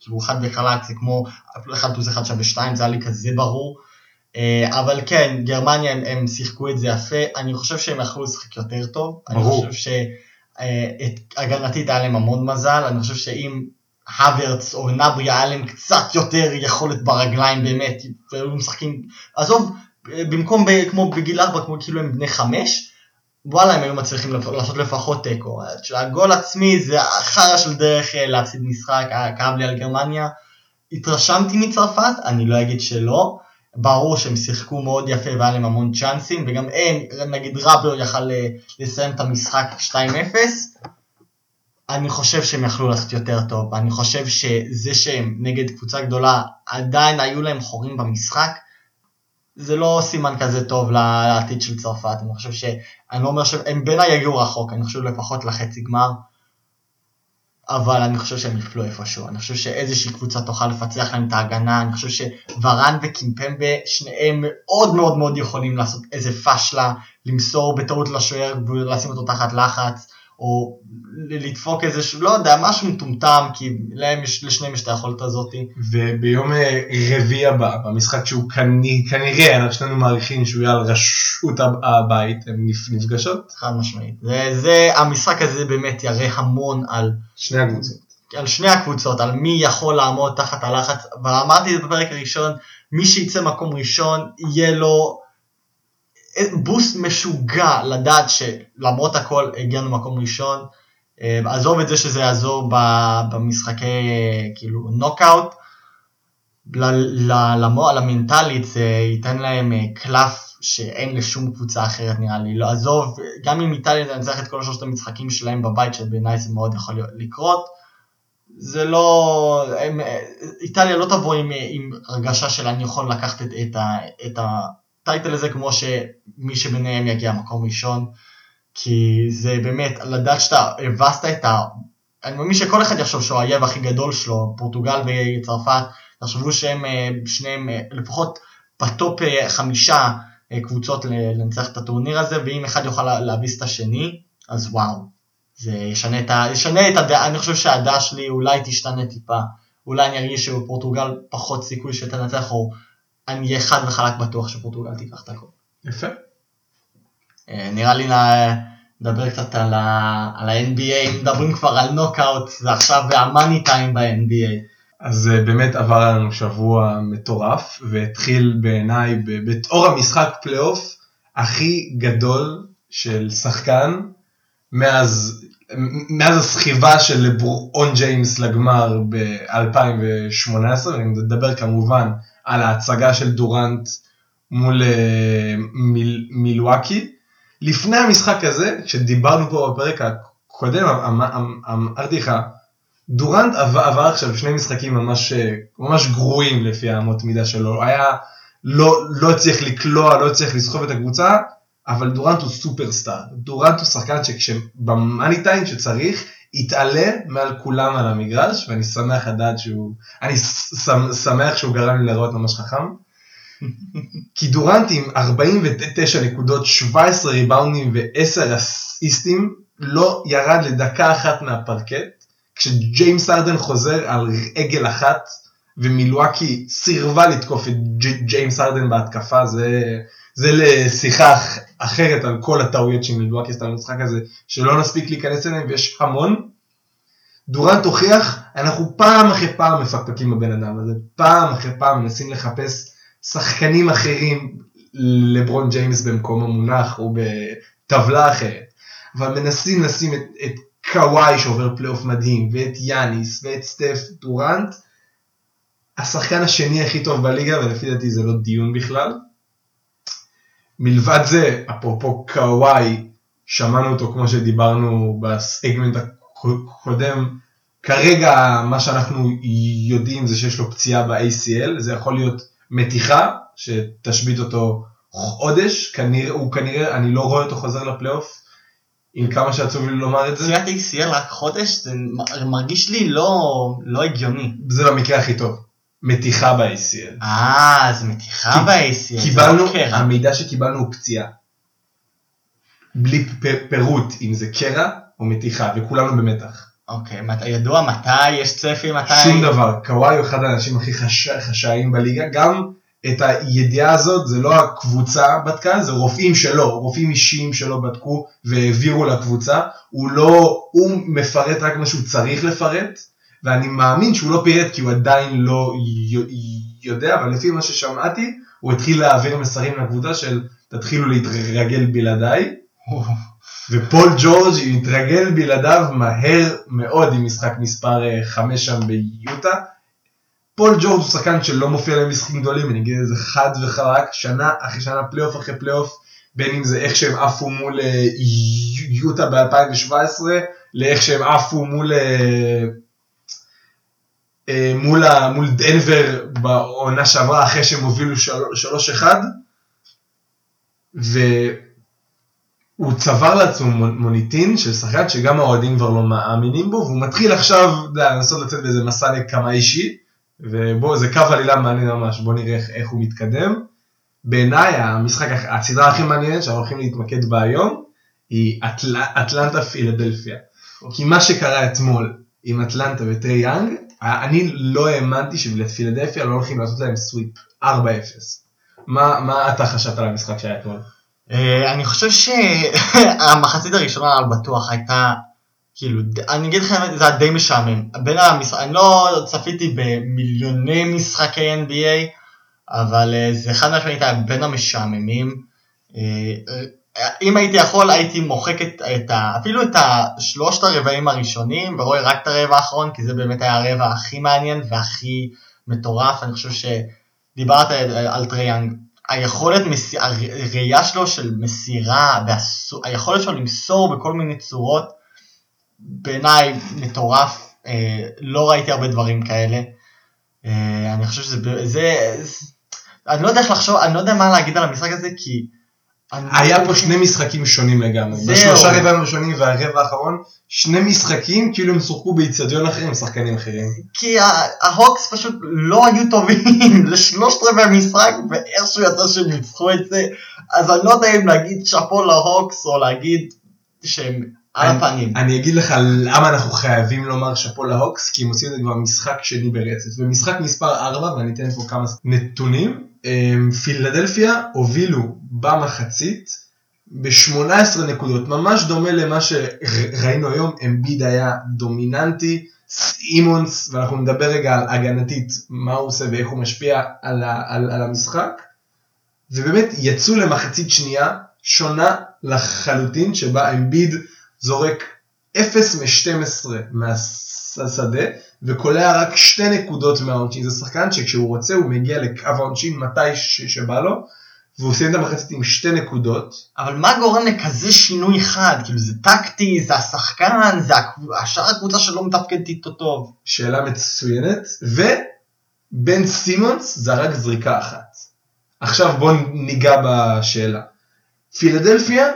כאילו אחד וחלק, זה כמו אחד פלוס אחד שווה שתיים, זה היה לי כזה ברור. אבל כן, גרמניה, הם, הם שיחקו את זה יפה. אני חושב שהם יכלו לשחק יותר טוב. ברור. אני חושב שהגנתית היה להם המון מזל. אני חושב שאם הוורץ או נאברי היה להם קצת יותר יכולת ברגליים באמת, והיו משחקים, עזוב, במקום ב, כמו בגיל ארבע, כמו כאילו הם בני חמש, וואלה הם היו מצליחים לעשות לפחות טקו. הגול עצמי זה אחר של דרך להפסיד משחק, כאב לי על גרמניה. התרשמתי מצרפת, אני לא אגיד שלא, ברור שהם שיחקו מאוד יפה והיה להם המון צ'אנסים, וגם הם, נגיד רביו יכל לסיים את המשחק שתיים אפס, אני חושב שהם יכלו לעשות יותר טוב, אני חושב שזה שהם נגד קבוצה גדולה עדיין היו להם חורים במשחק, זה לא סימן כזה טוב לעתיד של צרפת. אני חושב שאני לא אומר שהם ביניי יגיעו רחוק, אני חושב לפחות לחצי גמר, אבל אני חושב שהם יפלו איפשהו, אני חושב שאיזושהי קבוצה תוכל לפצח להם את ההגנה, אני חושב שוורן וקימפמבה שניהם מאוד מאוד מאוד יכולים לעשות איזה פשלה, למסור בטעות לשוער ולשים אותו תחת לחץ, או לדפוק איזשהו, לא יודע, משהו מטומטם, כי להם יש, לשניהם יש את היכולת הזאת. וביום רביעי הבא, במשחק שהוא כנראה, אנחנו שנינו מעריכים שהוא יהיה על רשות הבית, הן נפגשות? חד משמעית. זה, המשחק הזה באמת יראה המון על שני הקבוצות. על שני הקבוצות, על מי יכול לעמוד תחת הלחץ, אבל אמרתי את הפרק הראשון, מי שיצא מקום ראשון, יהיה לו בוס משוגע לדעת שלמרות הכל הגענו מקום ראשון, עזוב את זה שזה יעזור במשחקי כאילו נוקאוט, למוע, למנטלית זה ייתן להם קלף שאין לשום קבוצה אחרת נראה לי, לא עזוב, גם אם איטליה נצטרך את כל שלושת המשחקים שלהם בבית שבעיניי זה מאוד יכול לקרות, זה לא, הם, איטליה לא תבוא עם, עם הרגשה של אני יכול לקחת את, את, ה, את ה טייטל הזה כמו שמי שביניהם יגיע מקום ראשון, כי זה באמת לדעת שאתה הבסת את אני מאמין שכל אחד יחשוב שהוא האויב הכי גדול שלו, פורטוגל וצרפת, תחשבו שהם שניהם לפחות בטופ חמישה קבוצות לנצח את הטורניר הזה, ואם אחד יוכל להביס את השני, אז וואו. זה ישנה את ה... ישנה את הדעה, אני חושב שהדעה שלי אולי תשתנה טיפה, אולי אני ארגיש שפורטוגל פחות סיכוי שתנצח, או אני אהיה חד וחלק בטוח שפורטוגל תיקח את הכל. יפה. נראה לי נדבר קצת על ה-אן בי איי, אם מדברים כבר על נוקאוט, זה עכשיו המאני טיים ב-אן בי איי. אז באמת עבר לנו שבוע מטורף, והתחיל בעיניי בתור המשחק פלייאוף הכי גדול של שחקן, מאז... מאז הסחיבה של לברון ג'יימס לגמר ב-אלפיים שמונה עשרה, אני מדבר כמובן על ההצגה של דורנט מול מיל, מילואקי. לפני המשחק הזה, כשדיברנו פה בפרק הקודם, אמרתי לך, דורנט עבר עכשיו שני משחקים ממש, ממש גרועים לפי האמות מידה שלו, היה, לא, לא צריך לקלוע, לא צריך לסחוב את הקבוצה, אבל דורנט הוא סופרסטאר, דורנט הוא שחקן שבמאניטיים שצריך, יתעלה מעל כולם על המגרש, ואני שמח לדעת שהוא, אני שמח שהוא גרם לי לראות ממש חכם, כי דורנט עם ארבעים ותשע נקודות, שבע עשרה ריבאונדים ו-עשרה אסיסטים, לא ירד לדקה אחת מהפרקט, כשג'יימס הרדן חוזר על רגל אחת, ומילואקי סירבה לתקוף את ג'יימס הרדן בהתקפה, זה... זה לשיחה אחרת על כל הטעויות שמילואקי עשתה במשחק הזה, שלא נספיק להיכנס אליהם, ויש המון. דורנט הוכיח, אנחנו פעם אחרי פעם מפקפקים בבן אדם הזה, פעם אחרי פעם מנסים לחפש שחקנים אחרים לברון ג'יימס במקום המונח, או בטבלה אחרת, אבל מנסים לשים את, את קוואי שעובר פלייאוף מדהים, ואת יאניס, ואת סטף. דורנט, השחקן השני הכי טוב בליגה, ולפי דעתי זה לא דיון בכלל, מלבד זה, אפרופו קוואי, שמענו אותו כמו שדיברנו בסגמנט הקודם, כרגע מה שאנחנו יודעים זה שיש לו פציעה ב-איי סי אל, זה יכול להיות מתיחה שתשבית אותו חודש, כנראה, הוא כנראה, אני לא רואה אותו חוזר לפלייאוף, עם כמה שעצוב לי לומר את זה. פציעת איי סי אל רק חודש, זה מרגיש לי לא, לא הגיוני. זה במקרה הכי טוב. מתיחה ב-איי סי אל. אה, זה מתיחה ב-איי סי אל. קיבלנו, המידע שקיבלנו הוא פציעה. בלי פירוט, אם זה קרע או מתיחה, וכולנו במתח. אוקיי, ידוע מתי, יש צפי מתי? שום דבר, קוואי הוא אחד האנשים הכי חשאיים בליגה, גם את הידיעה הזאת, זה לא הקבוצה בדקה, זה רופאים שלו, רופאים אישיים שלו בדקו, והעבירו לקבוצה, הוא לא, הוא מפרט רק מה שהוא צריך לפרט, ואני מאמין שהוא לא פירט כי הוא עדיין לא יודע, אבל לפי מה ששמעתי, הוא התחיל להעביר מסרים לקבוצה של תתחילו להתרגל בלעדיי, ופול ג'ורג' התרגל בלעדיו מהר מאוד עם משחק מספר חמש שם ביוטה. פול ג'ורג' הוא שחקן שלא מופיע למשחקים גדולים, אני אגיד איזה חד וחלק, שנה אחרי שנה, פלייאוף אחרי פלייאוף, בין אם זה איך שהם עפו מול יוטה ב-אלפיים שבע עשרה, לאיך שהם עפו מול... מול, מול דנבר בעונה שעברה אחרי שהם הובילו שלוש אחד, והוא צבר לעצמו מוניטין של שחקן שגם האוהדים כבר לא מאמינים בו, והוא מתחיל עכשיו לנסות לצאת באיזה מסע נקמה אישי, ובוא, זה קו עלילה מעניין ממש, בוא נראה איך, איך הוא מתקדם. בעיניי המשחק, הסדרה הכי מעניינת שאנחנו הולכים להתמקד בה היום, היא אטל, אטלנטה פילדלפיה, כי מה שקרה אתמול עם אטלנטה וטרי יאנג, אני לא האמנתי שבפילדלפיה לא הולכים לעשות להם סוויפ, ארבע אפס. מה, מה אתה חשבת על המשחק שהיה אתמול? אני חושב שהמחצית הראשונה בטוח הייתה, כאילו, אני אגיד לכם, זה די משעמם. בין המשחק, אני לא צפיתי במיליוני משחקי אן בי איי, אבל זה אחד מה שהייתה בין המשעממים. אם הייתי יכול, הייתי מוחק את, את ה, אפילו את השלושת הרבעים הראשונים, ורואה רק את הרבע האחרון, כי זה באמת היה הרבע הכי מעניין והכי מטורף. אני חושב שדיברת על, על טרי יאנג, היכולת, הראייה שלו של מסירה, והסור, היכולת שלו למסור בכל מיני צורות, בעיניי מטורף, אה, לא ראיתי הרבה דברים כאלה. אה, אני חושב שזה, זה, זה, אני לא יודע איך לחשוב, אני לא יודע מה להגיד על המשחק הזה, כי היה פה שני משחקים שונים לגמרי, בשלושה רבעים הראשונים והרבע האחרון, שני משחקים כאילו הם שוחקו באיצטדיון אחרים, שחקנים אחרים. כי ההוקס פשוט לא היו טובים לשלושת רבעי המשחק, ואיכשהו יצא שהם ניצחו את זה, אז אני לא יודע אם להגיד שפו להוקס, או להגיד שהם על הפנים. אני אגיד לך למה אנחנו חייבים לומר שפו להוקס, כי הם עושים את זה כבר משחק שני ברצף, ומשחק מספר ארבע, ואני אתן פה כמה נתונים, פילדלפיה הובילו במחצית ב-שמונה עשרה נקודות, ממש דומה למה שראינו היום, אמביד היה דומיננטי, סימונס, ואנחנו נדבר רגע על הגנתית, מה הוא עושה ואיך הוא משפיע על, על, על המשחק, ובאמת יצאו למחצית שנייה, שונה לחלוטין, שבה אמביד זורק אפס מתוך שתים עשרה מהשדה, וקולע רק שתי נקודות מהעונשין, זה שחקן שכשהוא רוצה הוא מגיע לקו העונשין מתי שבא לו, והוא עושה את המחצית עם שתי נקודות. אבל מה גורם לכזה שינוי חד? כאילו זה טקטי, זה השחקן, זה השאר הקבוצה שלא מתפקדת איתו טוב. שאלה מצוינת, ובן סימונס זרק זריקה אחת. עכשיו בואו ניגע בשאלה. פילדלפיה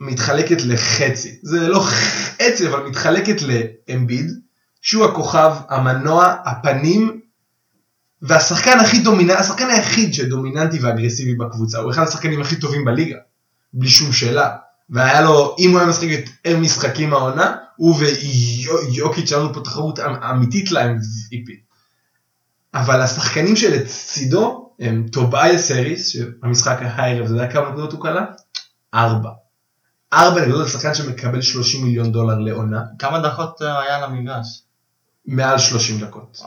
מתחלקת לחצי, זה לא חצי אבל מתחלקת לאמביד, שהוא הכוכב, המנוע, הפנים, והשחקן הכי דומיננטי, השחקן היחיד שדומיננטי ואגרסיבי בקבוצה, הוא אחד השחקנים הכי טובים בליגה, בלי שום שאלה, והיה לו, אם הוא היה משחק יותר משחקים העונה, הוא ויוקיץ' שלנו פה תחרות אמיתית ל-אם וי פי. אבל השחקנים שלצידו, הם טובייס האריס, שהמשחק הערב, זה היה כמה נקודות הוא קלה? ארבע. ארבע נקודות לשחקן שמקבל שלושים מיליון דולר לעונה. כמה דקות היה למגרש? מעל שלושים דקות.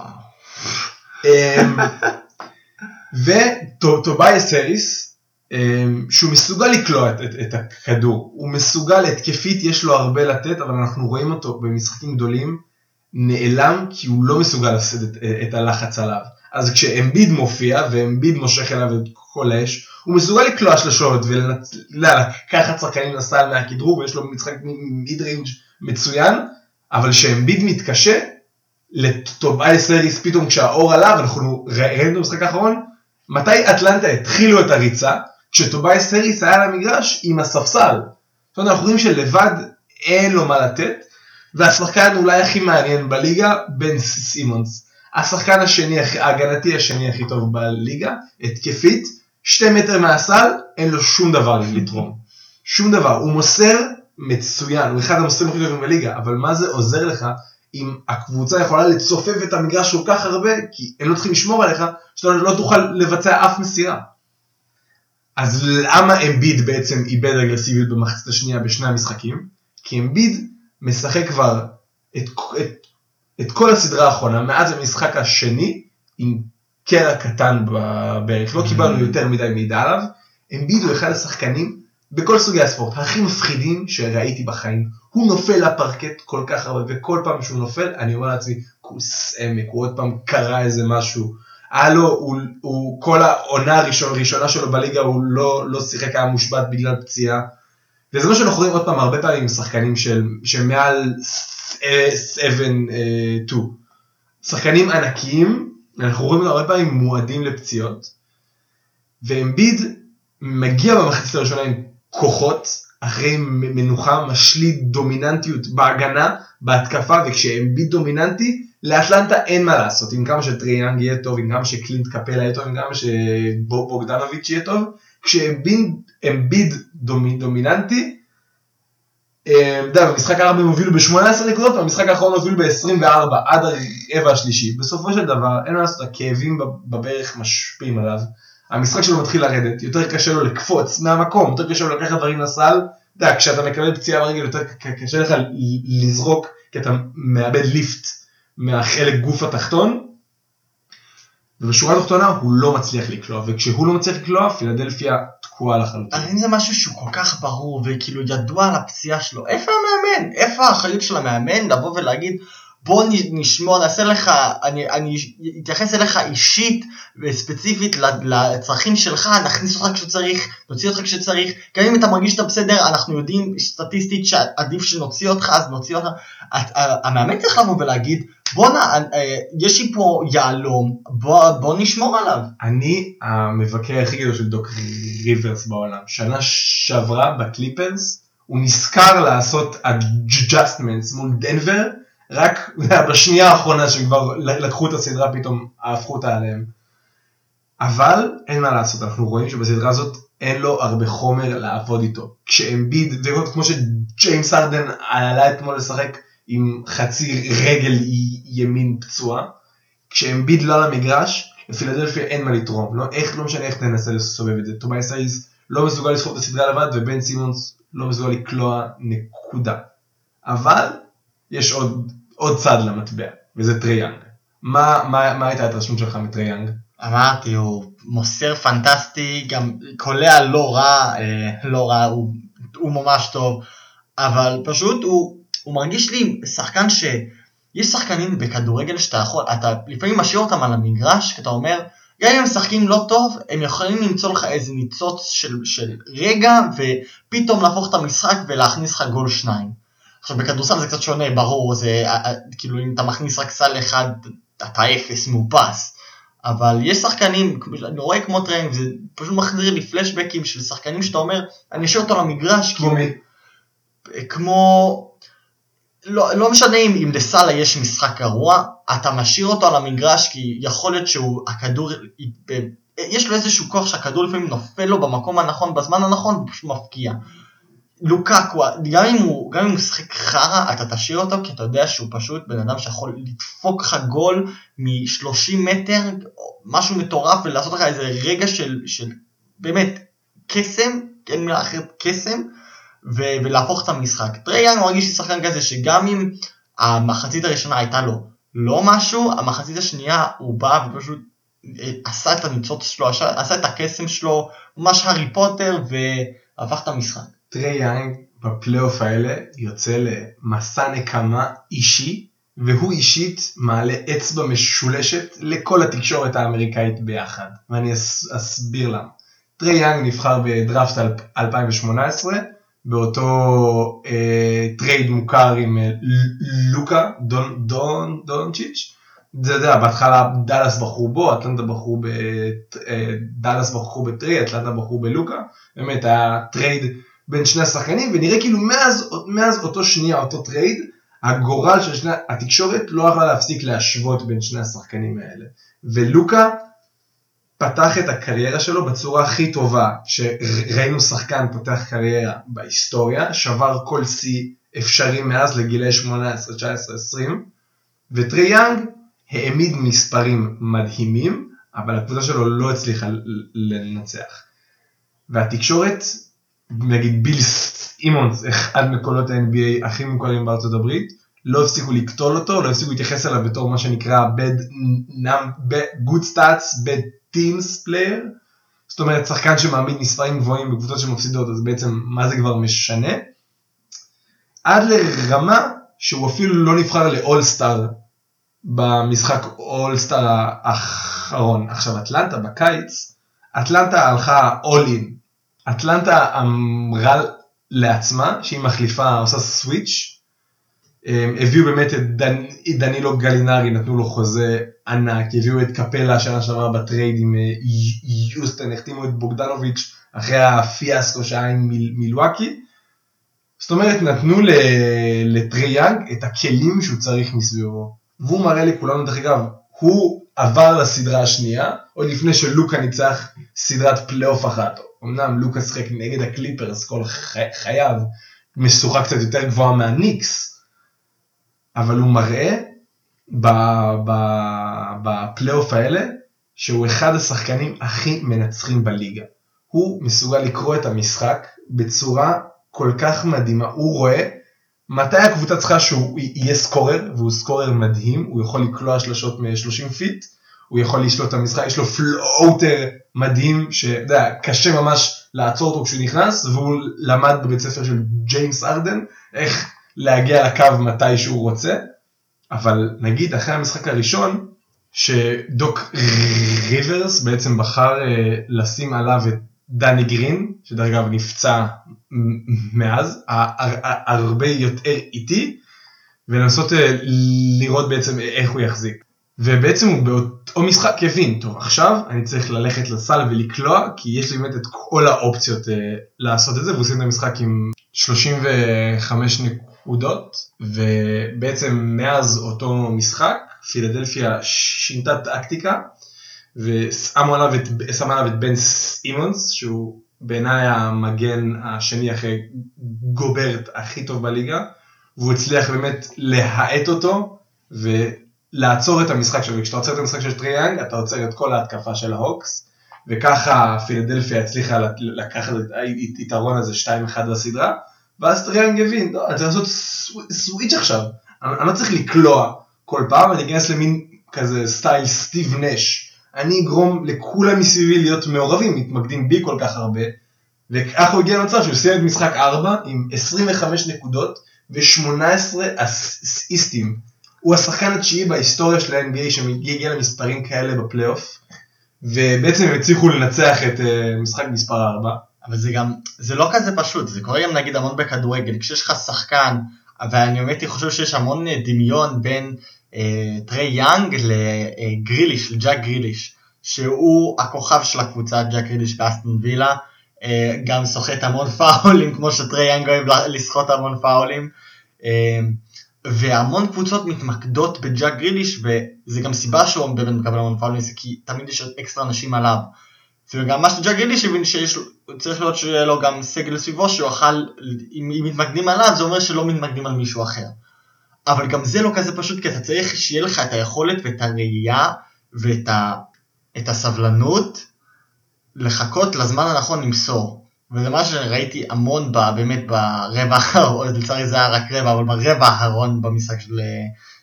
וטובייס האריס, שהוא מסוגל לקלוע את הכדור, הוא מסוגל התקפית, יש לו הרבה לתת, אבל אנחנו רואים אותו במשחקים גדולים, נעלם כי הוא לא מסוגל לשאת את הלחץ עליו. אז כשאמביד מופיע, ואמביד מושך אליו את כל האש, הוא מסוגל לקלוע שלשות ולקחת שחקנים לסל מהכדרור, ויש לו משחק מיד ריינג' מצוין, אבל כשאמביד מתקשה, לטובייס האריס פתאום כשהאור עליו, אנחנו ראינו במשחק האחרון, מתי אטלנטה התחילו את הריצה, כשטובייס האריס היה למגרש עם הספסל. זאת אומרת, אנחנו רואים שלבד אין לו מה לתת, והשחקן אולי הכי מעניין בליגה, בן סימונס. השחקן השני, ההגנתי השני הכי טוב בליגה, התקפית, שתי מטר מהסל, אין לו שום דבר לתרום. שום דבר. הוא מוסר מצוין, הוא אחד המוסרים הכי טובים בליגה, אבל מה זה עוזר לך אם הקבוצה יכולה לצופף את המגרש כל כך הרבה, כי הם לא צריכים לשמור עליך, שאתה לא תוכל לבצע אף מסירה. אז למה אמביד בעצם איבד אגרסיביות במחצית השנייה בשני המשחקים? כי אמביד משחק כבר את, את, את כל הסדרה האחרונה, מאז המשחק השני, עם קרע קטן בערך, לא קיבלנו יותר מדי מידע עליו, אמביד הוא אחד השחקנים בכל סוגי הספורט, הכי מפחידים שראיתי בחיים, הוא נופל לפרקט כל כך הרבה, וכל פעם שהוא נופל, אני אומר לעצמי, כוס עמק, הוא עוד פעם קרא איזה משהו, הלו, הוא, הוא, כל העונה הראשונה, ראשונה שלו בליגה, הוא לא, לא שיחק, היה מושבת בגלל פציעה, וזה מה שאנחנו רואים עוד פעם, הרבה פעמים שחקנים של, שמעל שבע שתיים, שחקנים ענקיים, אנחנו רואים הרבה פעמים מועדים לפציעות, ואמביד מגיע במחצית הראשונה עם כוחות, אחרי מנוחה משליט דומיננטיות בהגנה, בהתקפה, וכשאמביד דומיננטי, לאטלנטה אין מה לעשות, עם כמה שטריי יאנג יהיה טוב, עם כמה שקלינט קפלה יהיה טוב, עם כמה שבוגדנוביץ' יהיה טוב, כשאמביד דומיננטי, די, במשחק הארבע הם הובילו ב-שמונה עשרה נקודות, והמשחק האחרון הובילו ב-עשרים וארבע, עד הרבע השלישי. בסופו של דבר, אין מה לעשות, הכאבים בברך משפיעים עליו, המשחק שלו מתחיל לרדת, יותר קשה לו לקפוץ מהמקום, יותר קשה לו לקחת דברים לסל, אתה יודע, כשאתה מקבל פציעה ברגל, יותר קשה לך לזרוק, כי אתה מאבד ליפט מהחלק גוף התחתון, ובשורה התחתונה הוא לא מצליח לקלוע, וכשהוא לא מצליח לקלוע, פילדלפיה תקועה לחלוטין. אז אם זה משהו שהוא כל כך ברור, וכאילו ידוע על הפציעה שלו, איפה המאמן? איפה החיים של המאמן לבוא ולהגיד, בוא נשמור, נעשה לך, אני, אני אתייחס אליך אישית וספציפית לצרכים שלך, נכניס אותך כשצריך, נוציא אותך כשצריך, גם אם אתה מרגיש שאתה בסדר, אנחנו יודעים סטטיסטית שעדיף שנוציא אותך, אז נוציא אותך. המאמן צריך לבוא ולהגיד, בוא נע, יש לי פה יעלום, בוא, בוא נשמור עליו. אני המבקר הכי גדול של דוק ריברס בעולם, שנה שעברה בקליפרס, הוא נזכר לעשות adjustments מול דנבר, רק בשנייה האחרונה שכבר לקחו את הסדרה, פתאום הפכו אותה עליהם. אבל אין מה לעשות, אנחנו רואים שבסדרה הזאת אין לו הרבה חומר לעבוד איתו. כשאמביד, וכמו שג'יימס הרדן עלה אתמול לשחק עם חצי רגל ימין פצוע, כשאמביד לא על המגרש, לפילדלפיה אין מה לתרום. לא, איך, לא משנה איך תנסה לסובב את זה. טובייס האיז לא מסוגל לסחוב את הסדרה לבד, ובן סימונס לא מסוגל לקלוע נקודה. אבל יש עוד, עוד צד למטבע, וזה טרי יאנג. מה, מה, מה הייתה התרשמות שלך מטרי יאנג? אמרתי, הוא מוסר פנטסטי, גם קולע לא רע, אה, לא רע, הוא, הוא ממש טוב, אבל פשוט הוא, הוא מרגיש לי שחקן ש... יש שחקנים בכדורגל שאתה יכול, אתה לפעמים משאיר אותם על המגרש, כי אתה אומר, גם אם הם משחקים לא טוב, הם יכולים למצוא לך איזה ניצוץ של, של רגע, ופתאום להפוך את המשחק ולהכניס לך גול שניים. עכשיו בכדורסל זה קצת שונה, ברור, זה כאילו אם אתה מכניס רק סל אחד, אתה אפס מאופס, אבל יש שחקנים, אני רואה כמו טריינג, זה פשוט מחזיר לי פלשבקים של שחקנים שאתה אומר, אני אשאיר אותו למגרש, כמו, כמו, לא, לא משנה אם, אם לסלה יש משחק גרוע, אתה משאיר אותו על המגרש, כי יכול להיות שהוא, הכדור, יש לו איזשהו כוח שהכדור לפעמים נופל לו במקום הנכון, בזמן הנכון, הוא פשוט מפקיע. לוקאקו, גם אם הוא, גם אם הוא שחק חרה, אתה תשאיר אותו, כי אתה יודע שהוא פשוט בן אדם שיכול לדפוק לך גול מ-שלושים מטר, משהו מטורף, ולעשות לך איזה רגע של, של באמת, קסם, אין מילה אחרת, קסם, ו- ולהפוך את המשחק. טרי יאנג מרגיש לי שחקן כזה, שגם אם המחצית הראשונה הייתה לו לא משהו, המחצית השנייה הוא בא ופשוט עשה את הניצוץ שלו, עשה את הקסם שלו, ממש הארי פוטר, והפך את המשחק. טרי יאנג בפלייאוף האלה יוצא למסע נקמה אישי, והוא אישית מעלה אצבע משולשת לכל התקשורת האמריקאית ביחד. ואני אסביר למה. טרי יאנג נבחר בדראפט אלפיים שמונה עשרה, באותו אה, טרייד מוכר עם אה, לוקה, דון, דון, דונצ'יץ'. זה יודע, בהתחלה דלס בחרו בו, אטלנטה בחרו ב... אה, דלס בחרו בטרי, אטלנטה בחרו בלוקה. באמת, הטרייד בין שני השחקנים, ונראה כאילו מאז, מאז אותו שנייה, אותו טרייד, הגורל של שני, התקשורת לא יכולה להפסיק להשוות בין שני השחקנים האלה. ולוקה פתח את הקריירה שלו בצורה הכי טובה, שראינו שחקן פתח קריירה בהיסטוריה, שבר כל שיא אפשרי מאז לגילי שמונה עשרה, תשע עשרה, עשרים, וטרי יאנג העמיד מספרים מדהימים, אבל הקבוצה שלו לא הצליחה לנצח. והתקשורת, נגיד ביל סימונס, אחד מקולות ה-אן בי איי הכי מוכרים בארצות הברית, לא הפסיקו לקטול אותו, לא הפסיקו להתייחס אליו בתור מה שנקרא good stats, bad teams player, זאת אומרת שחקן שמעמיד מספרים גבוהים בקבוצות שמפסידות, אז בעצם מה זה כבר משנה? עד לרמה שהוא אפילו לא נבחר לאולסטאר במשחק אולסטאר האחרון. עכשיו אטלנטה בקיץ, אטלנטה הלכה all in, אטלנטה אמרה לעצמה שהיא מחליפה, עושה סוויץ', הביאו באמת את דנ... דנילו גלינרי, נתנו לו חוזה ענק, הביאו את קפלה שנה שעברה בטרייד עם יוסטן, החתימו את בוגדנוביץ' אחרי הפיאסקו שהיה עם מיל... מילואקי, זאת אומרת נתנו ל... לטרי יאנג את הכלים שהוא צריך מסביבו, והוא מראה לכולנו, דרך אגב, הוא עבר לסדרה השנייה, עוד לפני שלוקה ניצח סדרת פלייאוף אחת, אמנם לוקה שחק נגד הקליפרס כל חייו, משוחה קצת יותר גבוהה מהניקס, אבל הוא מראה בפלייאוף האלה, שהוא אחד השחקנים הכי מנצחים בליגה. הוא מסוגל לקרוא את המשחק בצורה כל כך מדהימה, הוא רואה מתי הקבוצה צריכה שהוא יהיה סקורר, והוא סקורר מדהים, הוא יכול לקלוע שלשות מ-שלושים פיט, הוא יכול לשלוט את המשחק, יש לו פלוטר מדהים, שקשה ממש לעצור אותו כשהוא נכנס, והוא למד בבית ספר של ג'יימס ארדן, איך להגיע לקו מתי שהוא רוצה, אבל נגיד אחרי המשחק הראשון, שדוק ריברס בעצם בחר לשים עליו את דני גרין, שדרגב נפצע מאז, הרבה יותר איטי, ולנסות לראות בעצם איך הוא יחזיק. ובעצם הוא באותו משחק יבין, טוב עכשיו אני צריך ללכת לסל ולקלוע, כי יש לי באמת את כל האופציות לעשות את זה, והוא עושה את המשחק עם שלושים וחמש נקודות, ובעצם מאז אותו משחק, פילדלפיה שינתה טקטיקה, ושמה עליו את, את בן סימונס, שהוא בעיניי המגן השני אחרי גוברט הכי טוב בליגה, והוא הצליח באמת להעט אותו, ולעצור את המשחק שלו. כשאתה עוצר את המשחק של טרייאנג, אתה עוצר את כל ההתקפה של ההוקס, וככה פילדלפיה הצליחה לקחת את היתרון הזה שתיים אחד בסדרה, ואז טרייאנג הבין, אני צריך לעשות סוויץ' עכשיו, אני לא צריך לקלוע כל פעם, אני אכנס למין כזה סטייל סטיב נש, אני אגרום לכולם מסביבי להיות מעורבים, מתמקדים בי כל כך הרבה, וכך הוא הגיע למצב שהוא סיים את משחק ארבע עם עשרים וחמש נקודות ו-שמונה עשרה אסיסטים. הוא השחקן התשיעי בהיסטוריה של ה-אן בי איי שמגיע למספרים כאלה בפלייאוף, ובעצם הם הצליחו לנצח את משחק מספר ארבע. אבל זה גם, זה לא כזה פשוט, זה קורה גם נגיד המון בכדורגל, כשיש לך שחקן, אבל אני באמת חושב שיש המון דמיון בין טרי יאנג לגריליש, לג'ק גריליש, שהוא הכוכב של הקבוצה, ג'ק גריליש באסטון וילה, גם סוחט המון פאולים, כמו שטרי יאנג אוהב לסחוט המון פאולים, והמון קבוצות מתמקדות בג'ק גריליש, וזה גם סיבה שהוא באמת מקבל המון פאולים, זה כי תמיד יש עוד אקסטרה אנשים עליו, וגם מה שג'ק גריליש הבין שצריך להיות שיהיה לו גם סגל סביבו, שהוא אכל, אם מתמקדים עליו, זה אומר שלא מתמקדים על מישהו אחר. אבל גם זה לא כזה פשוט, כי אתה צריך שיהיה לך את היכולת ואת הראייה ואת ה... את הסבלנות לחכות לזמן הנכון למסור. וזה מה שראיתי המון בה, באמת ברבע האחרון, לצערי זה היה רק רבע, אבל ברבע האחרון במשחק של,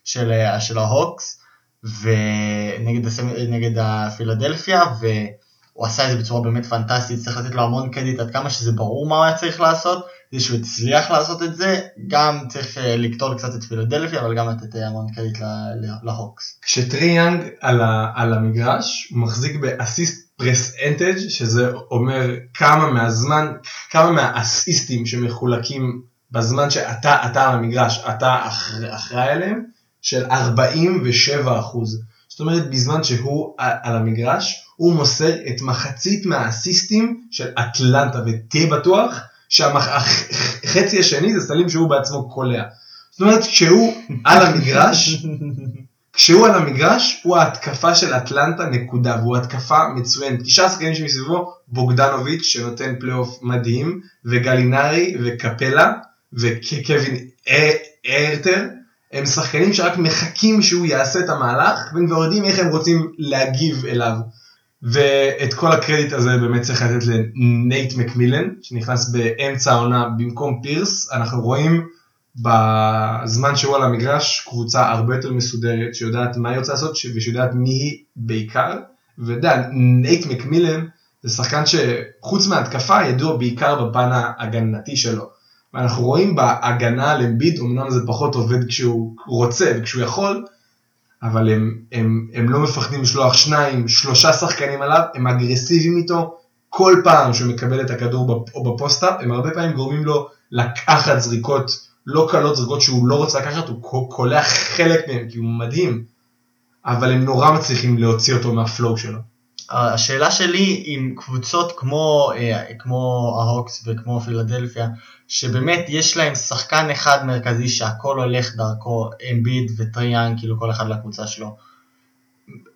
של, של ההוקס, ונגד נגד הפילדלפיה, והוא עשה את זה בצורה באמת פנטסטית, צריך לתת לו המון קדיט עד כמה שזה ברור מה הוא היה צריך לעשות, זה שהוא הצליח לעשות את זה, גם צריך לקטול קצת את פילדלפיה, אבל גם לתת המון קרדיט להוקס. כשטרי יאנג על, על המגרש, הוא מחזיק באסיסט פרסנטג', שזה אומר כמה מהזמן, כמה מהאסיסטים שמחולקים בזמן שאתה, אתה על המגרש, אתה אחר, אחראי אליהם, של ארבעים ושבע אחוז. זאת אומרת, בזמן שהוא על המגרש, הוא מוסר את מחצית מהאסיסטים של אטלנטה, ותהיה בטוח, שהחצי השני זה סלים שהוא בעצמו קולע. זאת אומרת, כשהוא על המגרש, כשהוא על המגרש, הוא ההתקפה של אטלנטה נקודה, והוא התקפה מצוינת. תשעה שחקנים שמסביבו, בוגדנוביץ' שנותן פלייאוף מדהים, וגלינרי וקפלה, וקווין ארטר, הם שחקנים שרק מחכים שהוא יעשה את המהלך, והם יודעים איך הם רוצים להגיב אליו. ואת כל הקרדיט הזה באמת צריך לתת לנייט מקמילן, שנכנס באמצע העונה במקום פירס. אנחנו רואים בזמן שהוא על המגרש קבוצה הרבה יותר מסודרת, שיודעת מה היא רוצה לעשות ושיודעת מי היא בעיקר, ודע, נייט מקמילן זה שחקן שחוץ מההתקפה ידוע בעיקר בפן ההגנתי שלו, ואנחנו רואים בהגנה על אמביד, אמנם זה פחות עובד כשהוא רוצה וכשהוא יכול, אבל הם, הם, הם לא מפחדים לשלוח שניים, שלושה שחקנים עליו, הם אגרסיביים איתו, כל פעם שהוא מקבל את הכדור בפוסט-אפ, הם הרבה פעמים גורמים לו לקחת זריקות, לא קלות, זריקות שהוא לא רוצה לקחת, הוא קולח חלק מהם, כי הוא מדהים, אבל הם נורא מצליחים להוציא אותו מהפלואו שלו. השאלה שלי עם קבוצות כמו, כמו ההוקס וכמו פילדלפיה, שבאמת יש להם שחקן אחד מרכזי שהכל הולך דרכו, אמביד וטריאן, כאילו כל אחד לקבוצה שלו.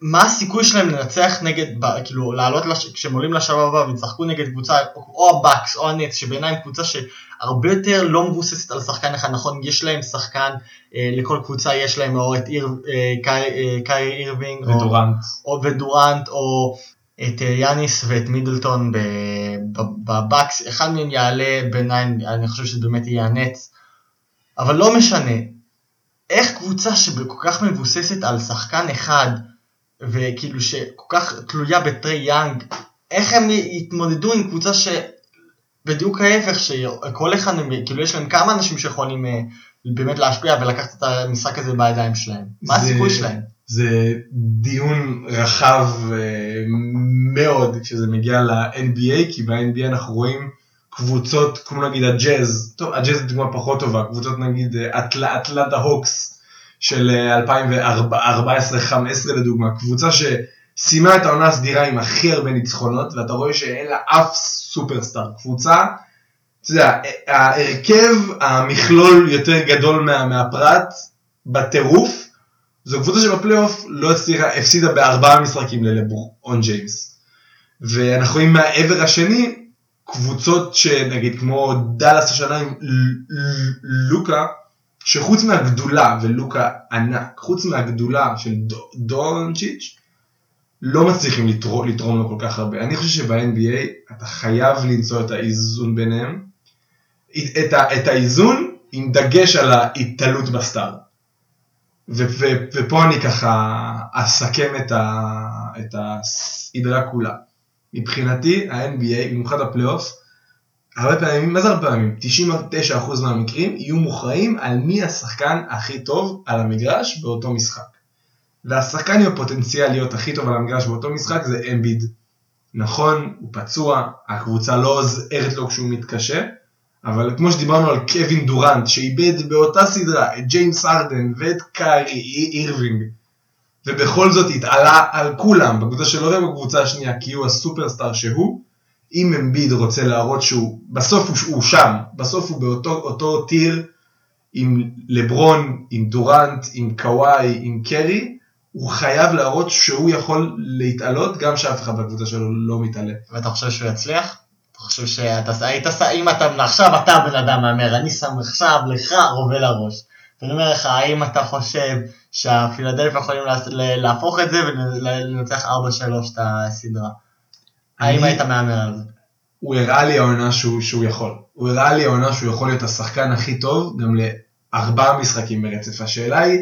מה הסיכוי שלהם לנצח נגד, כאילו לעלות, לש... כשהם עולים לשלב הבא ונצחקו נגד קבוצה, או הבאקס או הנץ, שבעיניים קבוצה שהרבה יותר לא מבוססת על שחקן אחד, נכון, יש להם שחקן, אה, לכל קבוצה יש להם או את איר, אה, קי, אה, קי אירווינג, ודורנט, או, או ודורנט, או את יאניס ואת מידלטון בבקס, אחד מהם יעלה ביניים, אני חושב שזה באמת יהיה הנץ, אבל לא משנה, איך קבוצה שכל כך מבוססת על שחקן אחד, וכאילו שכל כך תלויה בטרי יאנג, איך הם יתמודדו עם קבוצה שבדיוק ההפך, שכל אחד, כאילו יש להם כמה אנשים שיכולים באמת להשפיע ולקחת את המשחק הזה בידיים שלהם? מה הסיכוי שלהם? זה דיון רחב מאוד כשזה מגיע ל-אן בי איי, כי ב-אן בי איי אנחנו רואים קבוצות כמו נגיד הג'אז, טוב, הג'אז היא דוגמה פחות טובה, קבוצות נגיד אטלנטה הוקס של אלפיים וארבע עשרה חמש עשרה לדוגמה, קבוצה שסיימה את העונה הסדירה עם הכי הרבה ניצחונות, ואתה רואה שאין לה אף סופרסטאר, קבוצה, אתה יודע, ההרכב, המכלול יותר גדול מה, מהפרט, בטירוף, זו קבוצה שבפלייאוף לא הצליחה, הפסידה בארבעה משחקים ללברון ג'יימס, ואנחנו רואים מהעבר השני, קבוצות שנגיד כמו דלס השנה עם לוקה, שחוץ מהגדולה, ולוקה ענק, חוץ מהגדולה של דונצ'יץ', לא מצליחים לתרום, לתרום לו כל כך הרבה. אני חושב שב-אן בי איי אתה חייב למצוא את האיזון ביניהם, את, ה, את האיזון עם דגש על ההתעלות בסטאר. ו, ו, ופה אני ככה אסכם את, ה, את הסדרה כולה. מבחינתי, ה-אן בי איי, במיוחד הפלייאוף, הרבה פעמים, מה זה הרבה פעמים? תשעים ותשע אחוז מהמקרים יהיו מוכרעים על מי השחקן הכי טוב על המגרש באותו משחק. והשחקן עם הפוטנציאל להיות הכי טוב על המגרש באותו משחק זה אמביד. נכון, הוא פצוע, הקבוצה לא עוזרת לו כשהוא מתקשה, אבל כמו שדיברנו על קווין דורנט, שאיבד באותה סדרה את ג'יימס הרדן ואת קיירי אירווינג, ובכל זאת התעלה על כולם, בקבוצה שלא ראה בקבוצה השנייה, כי הוא הסופרסטאר שהוא, אם אמביד רוצה להראות שהוא, בסוף הוא שם, בסוף הוא באותו אותו טיר, עם לברון, עם דורנט, עם קוואי, עם קרי, הוא חייב להראות שהוא יכול להתעלות, גם שאף אחד בקבוצה שלו לא מתעלה. ואתה חושב שהוא יצליח? אתה חושב שאם אתה עכשיו, אתה בן אדם אומר, אני שם עכשיו לך רובה לראש. ואני אומר לך, האם אתה חושב שהפילדלפיה יכולים להפוך את זה ולנצח ארבע שלוש את הסדרה? האם היית מאמר על זה? הוא הראה לי העונה שהוא יכול. הוא הראה לי העונה שהוא יכול להיות השחקן הכי טוב, גם לארבעה משחקים ברצף. השאלה היא,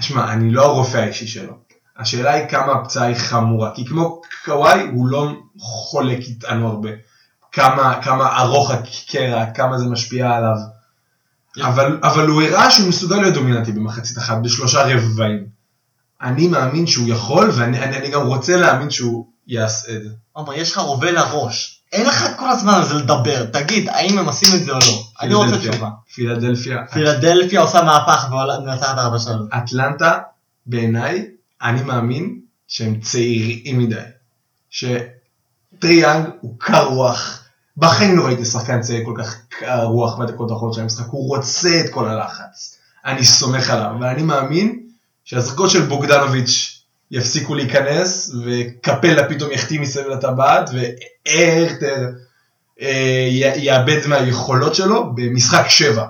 אשמה, אני לא הרופא האישי שלו. השאלה היא כמה הפצעה היא חמורה, כי כמו קוואי, הוא לא חולק איתנו הרבה. כמה, כמה ארוך הקרע, כמה זה משפיע עליו. אבל, אבל הוא הראה שהוא מסוגל להיות דומיננטי במחצית אחת, בשלושה רבעים. אני מאמין שהוא יכול, ואני אני, אני גם רוצה להאמין שהוא יעשה את זה. אמר, יש לך רובה לראש. אין לך כל הזמן על זה לדבר, תגיד, האם הם עושים את זה או לא? אני רוצה תשובה. פילדלפיה. פילדלפיה עושה מהפך ונצחת הרבה שלנו. אטלנטה, בעיניי, אני מאמין שהם צעירים מדי. שטרי יאנג הוא קר רוח. בחיים לא ראיתי שחקן צעיר כל כך קר רוח בדקות האחרונות של המשחק. הוא רוצה את כל הלחץ. אני סומך עליו, ואני מאמין שהזרקות של בוגדנוביץ' יפסיקו להיכנס, וקפלה פתאום יחתים מסביב לטבעת, וארטר אה, יאבד מהיכולות שלו במשחק שבע,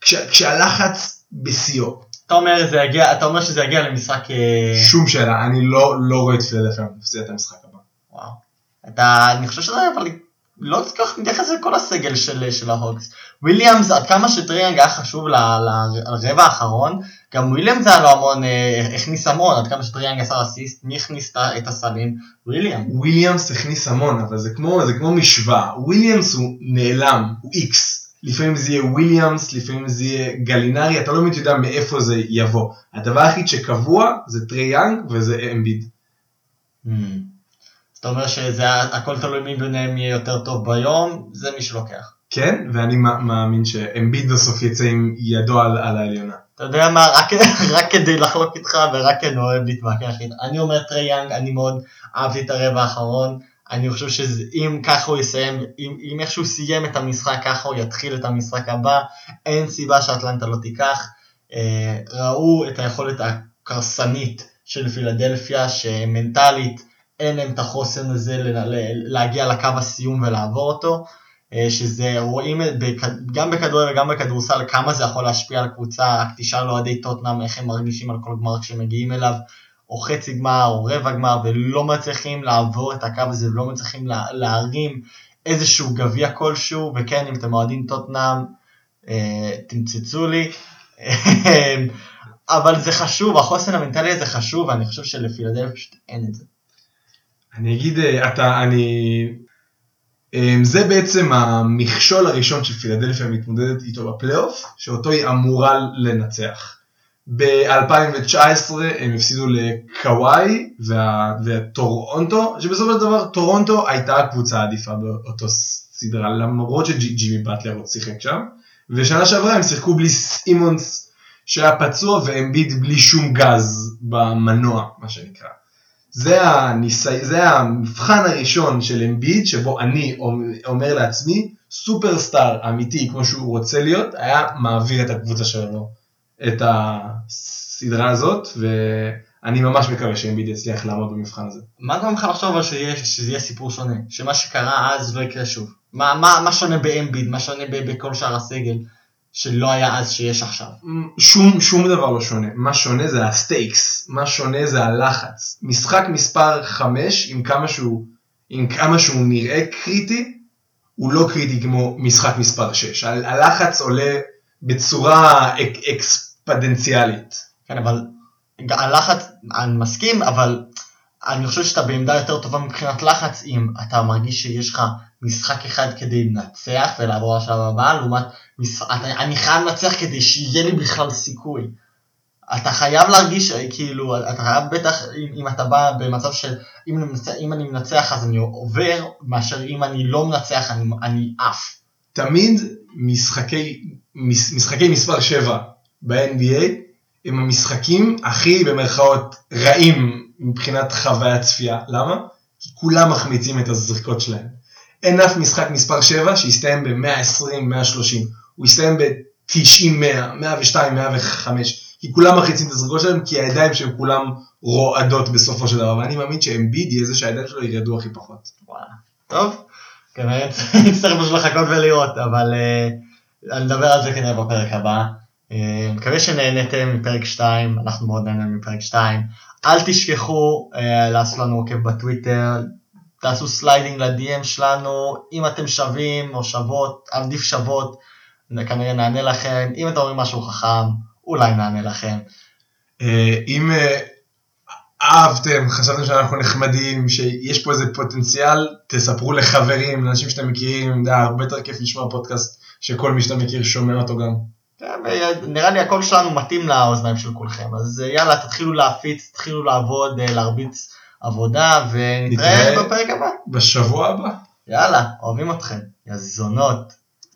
כש, כשהלחץ בסיור. אתה אומר, זה יגיע, אתה אומר שזה יגיע למשחק... שום שאלה, אני לא, לא רואה את פילדלפיה, מפסיד את המשחק הבא. וואו. אתה, אני חושב שזה אבל לא צריך מתייחס לכל הסגל של, של ההוקס. וויליאמס, עד כמה שטריאנג היה חשוב ל, ל, לרבע האחרון, גם וויליאמס היה לו המון, אה, הכניס המון, עד כמה שטריאנג עשה אסיסט, מי הכניס את הסלים? וויליאמס. וויליאמס הכניס המון, אבל זה כמו, זה כמו משוואה. וויליאמס הוא נעלם, הוא איקס. לפעמים זה יהיה וויליאמס, לפעמים זה יהיה גלינרי, אתה לא יודע מאיפה זה יבוא. הדבר היחיד שקבוע זה טריאנג וזה אמביד. Hmm. זאת אומרת שזה הכל תלוי מי ביניהם יהיה יותר טוב ביום, זה מי שלוקח. כן, ואני מאמין שאמביד בסוף יצא עם ידו על, על העליונה. אתה יודע מה, רק, רק כדי לחלוק איתך ורק אני אוהב להתמקח איתך. אני אומר טרי יאנג, אני מאוד אהבתי את הרבע האחרון, אני חושב שאם ככה הוא יסיים, אם, אם איכשהו סיים את המשחק ככה הוא יתחיל את המשחק הבא, אין סיבה שאטלנטה לא תיקח. אה, ראו את היכולת הקרסנית של פילדלפיה שמנטלית, אין להם את החוסן הזה להגיע לקו הסיום ולעבור אותו, שזה רואים גם בכדורגל וגם בכדורסל כמה זה יכול להשפיע על קבוצה, תשאל לאוהדי טוטנהאם איך הם מרגישים על כל גמר כשמגיעים אליו, או חצי גמר או רבע גמר, ולא מצליחים לעבור את הקו הזה, ולא מצליחים להרים איזשהו גביע כלשהו, וכן אם אתם אוהדים טוטנהאם, תמצצו לי, אבל זה חשוב, החוסן המנטלי הזה חשוב, ואני חושב שלפילדלפיה פשוט אין את זה. אני אגיד, אתה, אני, זה בעצם המכשול הראשון שפילדלפיה מתמודדת איתו בפלייאוף, שאותו היא אמורה לנצח. ב-אלפיים תשע עשרה הם הפסידו לקוואי וטורונטו, שבסופו של דבר טורונטו הייתה הקבוצה העדיפה באותו סדרה, למרות שג'ימי באטלר לא שיחק שם, ושנה שעברה הם שיחקו בלי סימונס שהיה פצוע ואמביד בלי שום גז במנוע, מה שנקרא. זה, הניסי... זה המבחן הראשון של אמביד, שבו אני אומר לעצמי, סופרסטאר אמיתי כמו שהוא רוצה להיות, היה מעביר את הקבוצה שלו, את הסדרה הזאת, ואני ממש מקווה שאמביד יצליח לעמוד במבחן הזה. מה גם לך לחשוב על שזה יהיה סיפור שונה, שמה שקרה אז לא יקרה שוב? מה, מה, מה שונה באמביד, מה שונה בכל שאר הסגל, שלא היה אז שיש עכשיו? שום, שום דבר לא שונה. מה שונה זה הסטייקס, מה שונה זה הלחץ. משחק מספר חמש, עם כמה שהוא, עם כמה שהוא נראה קריטי, הוא לא קריטי כמו משחק מספר שש. הלחץ עולה בצורה אק- אקספדנציאלית. כן, אבל הלחץ, אני מסכים, אבל אני חושב שאתה בעמדה יותר טובה מבחינת לחץ, אם אתה מרגיש שיש לך משחק אחד כדי לנצח ולעבור לשלב הבא, לעומת משחק, אני חייב לנצח כדי שיהיה לי בכלל סיכוי. אתה חייב להרגיש, כאילו, אתה חייב בטח, אם, אם אתה בא במצב של, אם, אם אני מנצח אז אני עובר, מאשר אם אני לא מנצח אני, אני אף. תמיד משחקי, משחקי מספר שבע ב-אן בי איי הם המשחקים הכי במרכאות רעים מבחינת חוויית צפייה. למה? כי כולם מחמיצים את הזריקות שלהם. אין אף משחק מספר שבע שיסתיים ב-מאה ועשרים, מאה ושלושים, הוא יסתיים ב-תשעים, מאה, מאה ושתיים, מאה וחמש, כי כולם מחליצים את הזריקות שלהם, כי הידיים שהם כולם רועדות בסופו של דבר, ואני מאמין שאמביד יהיה זה שהידיים שלו ירדו הכי פחות. וואלה, טוב, כנראה נצטרך בשביל לחכות ולראות, אבל אני מדבר על זה כנראה בפרק הבא. מקווה שנהנתם מפרק שתיים, אנחנו מאוד נהנים מפרק שתיים, אל תשכחו לעשות לנו עוקב בטוויטר, תעשו סליידינג לדי-אם שלנו, אם אתם שווים או שוות, עדיף שוות, כנראה נענה לכם, אם אתם אומרים משהו חכם, אולי נענה לכם. אם אהבתם, חשבתם שאנחנו נחמדים, שיש פה איזה פוטנציאל, תספרו לחברים, לאנשים שאתם מכירים, זה הרבה יותר כיף לשמוע פודקאסט, שכל מי שאתה מכיר שומע אותו גם. נראה לי הכל שלנו מתאים לאוזניים של כולכם, אז יאללה, תתחילו להפיץ, תתחילו לעבוד, להרביץ, עבודה, ונתראה בפרק הבא. בשבוע הבא. יאללה, אוהבים אתכם, יא זונות.